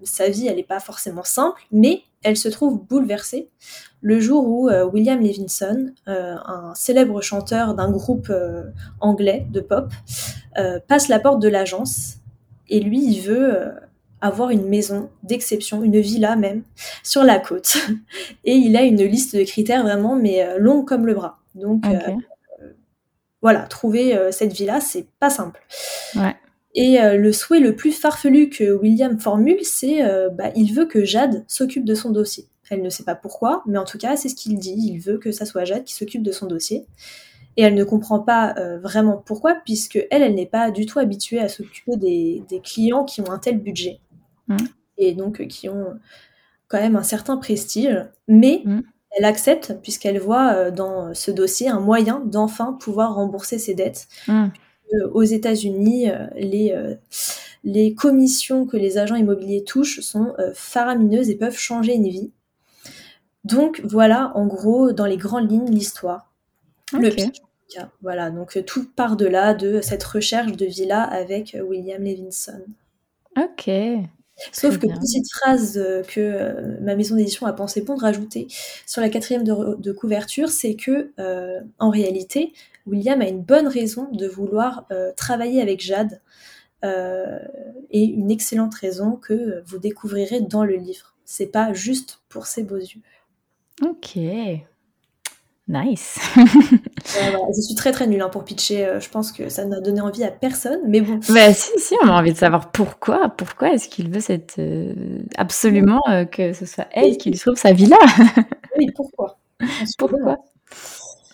sa vie elle n'est pas forcément simple, mais elle se trouve bouleversée le jour où euh, William Levinson, euh, un célèbre chanteur d'un groupe euh, anglais de pop, euh, passe la porte de l'agence et lui il veut euh, avoir une maison d'exception, une villa même, sur la côte. Et il a une liste de critères vraiment mais euh, longue comme le bras. Donc okay. euh, Voilà, trouver euh, cette vie-là, c'est pas simple. Ouais. Et euh, le souhait le plus farfelu que William formule, c'est euh, bah, il veut que Jade s'occupe de son dossier. Elle ne sait pas pourquoi, mais en tout cas, c'est ce qu'il dit. Il veut que ça soit Jade qui s'occupe de son dossier. Et elle ne comprend pas euh, vraiment pourquoi, puisque elle, elle n'est pas du tout habituée à s'occuper des, des clients qui ont un tel budget. Mmh. Et donc, euh, qui ont quand même un certain prestige. Mais... Mmh. Elle accepte puisqu'elle voit dans ce dossier un moyen d'enfin pouvoir rembourser ses dettes. Mmh. Aux États-Unis, les, les commissions que les agents immobiliers touchent sont faramineuses et peuvent changer une vie. Donc voilà, en gros, dans les grandes lignes, l'histoire. Okay. Le pitch. Voilà, donc tout part de là, de cette recherche de villa avec William Levinson. Ok. Sauf que petite phrase euh, que euh, ma maison d'édition a pensé bon de rajouter sur la quatrième de, de couverture, c'est que euh, en réalité, William a une bonne raison de vouloir euh, travailler avec Jade euh, et une excellente raison que vous découvrirez dans le livre. C'est pas juste pour ses beaux yeux. Ok. Nice. euh, voilà. Je suis très très nulle hein, pour pitcher, euh, je pense que ça n'a donné envie à personne, mais bon. Bah si, si, on a envie de savoir pourquoi, pourquoi est-ce qu'il veut cette, euh, absolument euh, que ce soit elle oui. qui lui trouve sa villa. Oui, pourquoi Pourquoi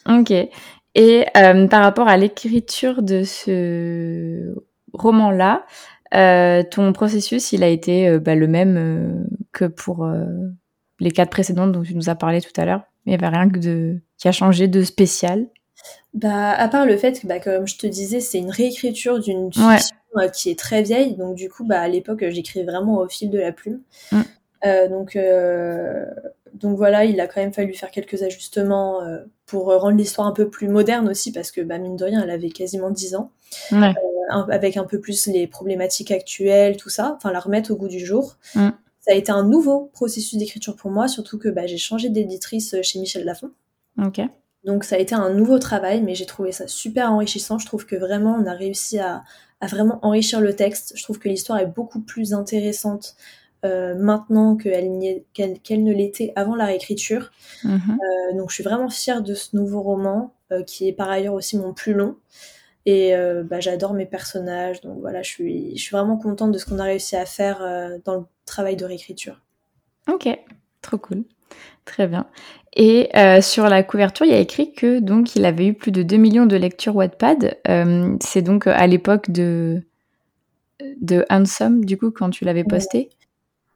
Ok, et euh, par rapport à l'écriture de ce roman-là, euh, ton processus, il a été euh, bah, le même euh, que pour euh, les quatre précédentes dont tu nous as parlé tout à l'heure? Il n'y avait rien que de... qui a changé de spécial. Bah, à part le fait que, bah, comme je te disais, c'est une réécriture d'une fiction ouais. qui est très vieille. Donc, du coup, bah, à l'époque, j'écrivais vraiment au fil de la plume. Mm. Euh, donc, euh... donc, voilà, il a quand même fallu faire quelques ajustements euh, pour rendre l'histoire un peu plus moderne aussi, parce que, bah, mine de rien, elle avait quasiment dix ans. Ouais. Euh, avec un peu plus les problématiques actuelles, tout ça. Enfin, la remettre au goût du jour. Mm. Ça a été un nouveau processus d'écriture pour moi, surtout que bah, j'ai changé d'éditrice chez Michel Lafon. Okay. Donc ça a été un nouveau travail, mais j'ai trouvé ça super enrichissant. Je trouve que vraiment, on a réussi à, à vraiment enrichir le texte. Je trouve que l'histoire est beaucoup plus intéressante euh, maintenant qu'elle, n'y est, qu'elle, qu'elle ne l'était avant la réécriture. Mm-hmm. Euh, donc je suis vraiment fière de ce nouveau roman, euh, qui est par ailleurs aussi mon plus long. Et euh, bah, j'adore mes personnages, donc voilà, je suis, je suis vraiment contente de ce qu'on a réussi à faire euh, dans le travail de réécriture. Ok, trop cool. Très bien. Et euh, sur la couverture, il y a écrit que donc il avait eu plus de deux millions de lectures Wattpad. Euh, c'est donc à l'époque de de Handsome, du coup, quand tu l'avais posté.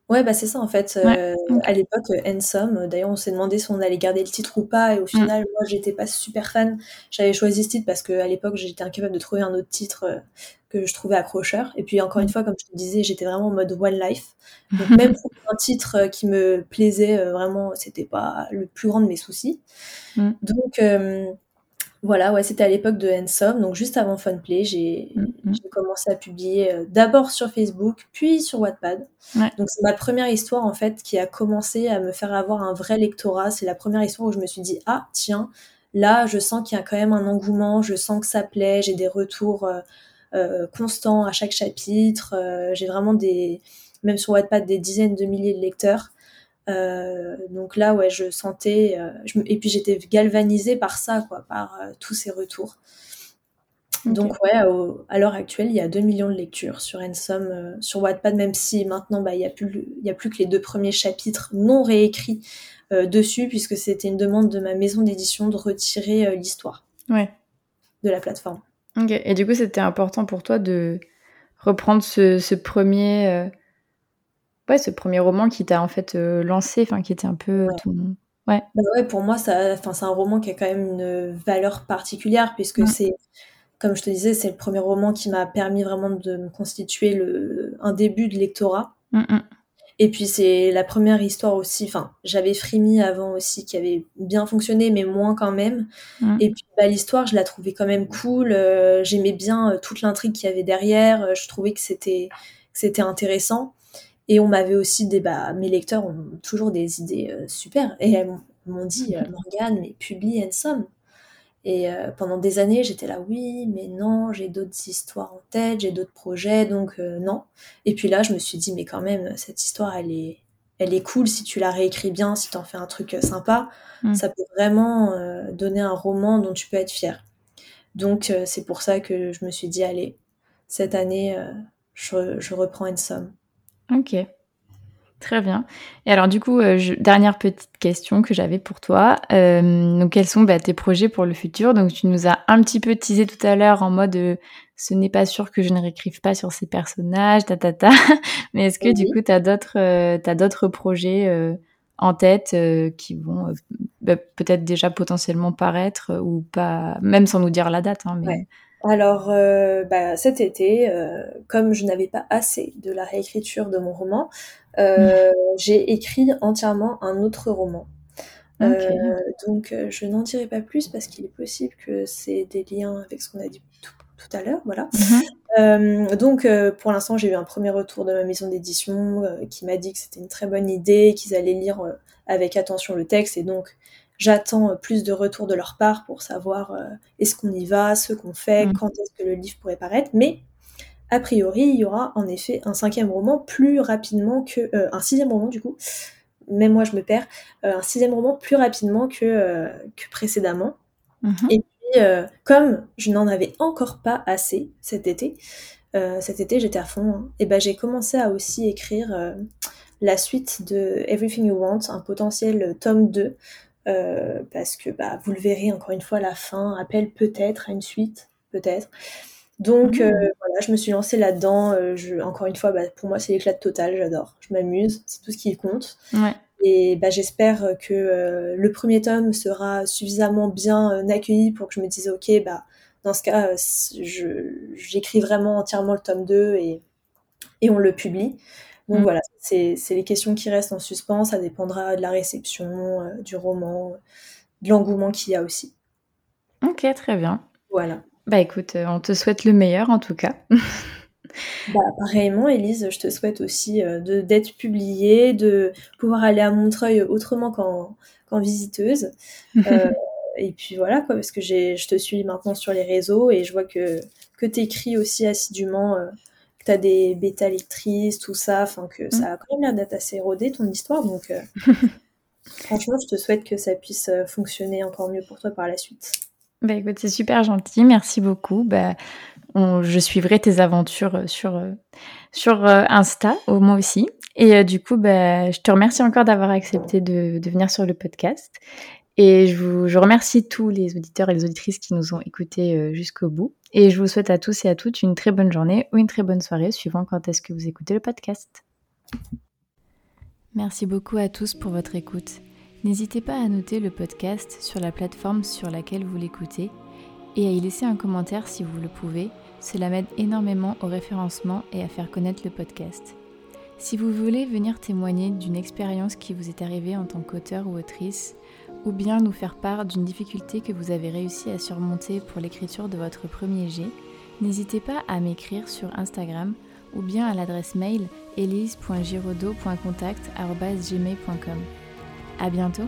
Ouais, bah c'est ça en fait. Ouais. Euh, okay. À l'époque, Handsome. D'ailleurs, on s'est demandé si on allait garder le titre ou pas. Et au final, mm. moi, j'étais pas super fan. J'avais choisi ce titre parce que à l'époque, j'étais incapable de trouver un autre titre que je trouvais accrocheur. Et puis encore une fois, comme je te disais, j'étais vraiment en mode One Life. Donc même pour un titre qui me plaisait vraiment, c'était pas le plus grand de mes soucis. Mm. Donc euh, voilà, ouais, c'était à l'époque de Handsome. Donc juste avant Funplay, j'ai, mm-hmm. j'ai commencé à publier euh, d'abord sur Facebook, puis sur Wattpad. Ouais. Donc c'est ma première histoire en fait qui a commencé à me faire avoir un vrai lectorat. C'est la première histoire où je me suis dit ah tiens, là je sens qu'il y a quand même un engouement, je sens que ça plaît, j'ai des retours euh, euh, constants à chaque chapitre. Euh, j'ai vraiment des, même sur Wattpad, des dizaines de milliers de lecteurs. Euh, donc là ouais je sentais euh, je, et puis j'étais galvanisée par ça quoi, par euh, tous ces retours. Okay. Donc ouais au, à l'heure actuelle il y a deux millions de lectures sur Ensom, euh, sur Wattpad, même si maintenant bah, il y a plus, il y a plus que les deux premiers chapitres non réécrits euh, dessus puisque c'était une demande de ma maison d'édition de retirer euh, l'histoire ouais. de la plateforme. Okay. Et du coup c'était important pour toi de reprendre ce, ce premier euh... ouais, ce premier roman qui t'a en fait euh, lancé, enfin qui était un peu... Ouais. Ton... Ouais. Bah ouais, pour moi, ça, c'est un roman qui a quand même une valeur particulière puisque ouais. c'est, comme je te disais, c'est le premier roman qui m'a permis vraiment de me constituer le, un début de lectorat. Mm-mm. Et puis c'est la première histoire aussi, enfin j'avais Frimi avant aussi qui avait bien fonctionné mais moins quand même. Mmh. Et puis bah, l'histoire je la trouvais quand même cool, euh, j'aimais bien euh, toute l'intrigue qu'il y avait derrière, euh, je trouvais que c'était, que c'était intéressant. Et on m'avait aussi des... Bah, mes lecteurs ont toujours des idées euh, super. Et elles m'ont, m'ont dit, euh, Morgane, mais publie Handsome. Et euh, pendant des années, j'étais là, oui, mais non, j'ai d'autres histoires en tête, j'ai d'autres projets, donc euh, non. Et puis là, je me suis dit, mais quand même, cette histoire, elle est, elle est cool. Si tu la réécris bien, si t'en fais un truc sympa, mm. ça peut vraiment euh, donner un roman dont tu peux être fière. Donc, euh, c'est pour ça que je me suis dit, allez, cette année, euh, je, je reprends Handsome. Ok, très bien. Et alors du coup, euh, je... dernière petite question que j'avais pour toi. Euh, donc quels sont bah, tes projets pour le futur? Donc tu nous as un petit peu teasé tout à l'heure en mode euh, « ce n'est pas sûr que je ne réécrive pas sur ces personnages, ta ta ta ». Mais est-ce que oui. du coup, tu as d'autres, euh, t'as d'autres projets euh, en tête euh, qui vont euh, bah, peut-être déjà potentiellement paraître euh, ou pas, même sans nous dire la date hein, mais... ouais. Alors, euh, bah, cet été, euh, comme je n'avais pas assez de la réécriture de mon roman, euh, mmh. j'ai écrit entièrement un autre roman. Okay. Euh, donc, euh, je n'en dirai pas plus parce qu'il est possible que c'est des liens avec ce qu'on a dit tout, tout à l'heure, voilà. Mmh. Euh, donc, euh, pour l'instant, j'ai eu un premier retour de ma maison d'édition euh, qui m'a dit que c'était une très bonne idée, qu'ils allaient lire euh, avec attention le texte et donc... J'attends plus de retours de leur part pour savoir euh, est-ce qu'on y va, ce qu'on fait, mmh. quand est-ce que le livre pourrait paraître. Mais a priori, il y aura en effet un cinquième roman plus rapidement que... Euh, un sixième roman du coup, même moi je me perds. Euh, un sixième roman plus rapidement que, euh, que précédemment. Mmh. Et puis, euh, comme je n'en avais encore pas assez cet été, euh, cet été j'étais à fond, hein, et ben j'ai commencé à aussi écrire euh, la suite de Everything You Want, un potentiel tome deux. Euh, parce que bah, vous le verrez encore une fois, la fin appelle peut-être à une suite, peut-être. Donc mmh. euh, voilà, je me suis lancée là-dedans. Euh, je, encore une fois, bah, pour moi, c'est l'éclat total. J'adore, je m'amuse, c'est tout ce qui compte. Ouais. Et bah, j'espère que euh, le premier tome sera suffisamment bien euh, accueilli pour que je me dise ok, bah dans ce cas, euh, je, j'écris vraiment entièrement le tome deux et et on le publie. Donc mmh. voilà, c'est, c'est les questions qui restent en suspens, ça dépendra de la réception, euh, du roman, euh, de l'engouement qu'il y a aussi. Ok, très bien. Voilà. Bah écoute, euh, on te souhaite le meilleur en tout cas. Bah pareillement Élise, je te souhaite aussi euh, de, d'être publiée, de pouvoir aller à Montreuil autrement qu'en, qu'en visiteuse. Euh, et puis voilà quoi, parce que j'ai, je te suis maintenant sur les réseaux et je vois que, que t'écris aussi assidûment... Euh, t'as des bêta lectrices, tout ça, enfin que mmh. ça a quand même l'air d'être assez rodé ton histoire, donc euh, franchement je te souhaite que ça puisse fonctionner encore mieux pour toi par la suite. Bah écoute, c'est super gentil, merci beaucoup. Bah, on, je suivrai tes aventures sur, sur, sur Insta, au moins aussi, Et euh, du coup, bah, je te remercie encore d'avoir accepté de, de venir sur le podcast. Et je, vous, je remercie tous les auditeurs et les auditrices qui nous ont écoutés jusqu'au bout. Et je vous souhaite à tous et à toutes une très bonne journée ou une très bonne soirée, suivant quand est-ce que vous écoutez le podcast. Merci beaucoup à tous pour votre écoute. N'hésitez pas à noter le podcast sur la plateforme sur laquelle vous l'écoutez et à y laisser un commentaire si vous le pouvez. Cela m'aide énormément au référencement et à faire connaître le podcast. Si vous voulez venir témoigner d'une expérience qui vous est arrivée en tant qu'auteur ou autrice, ou bien nous faire part d'une difficulté que vous avez réussi à surmonter pour l'écriture de votre premier jet, n'hésitez pas à m'écrire sur Instagram ou bien à l'adresse mail élise point giraudot point contact arobase gmail point com. À bientôt!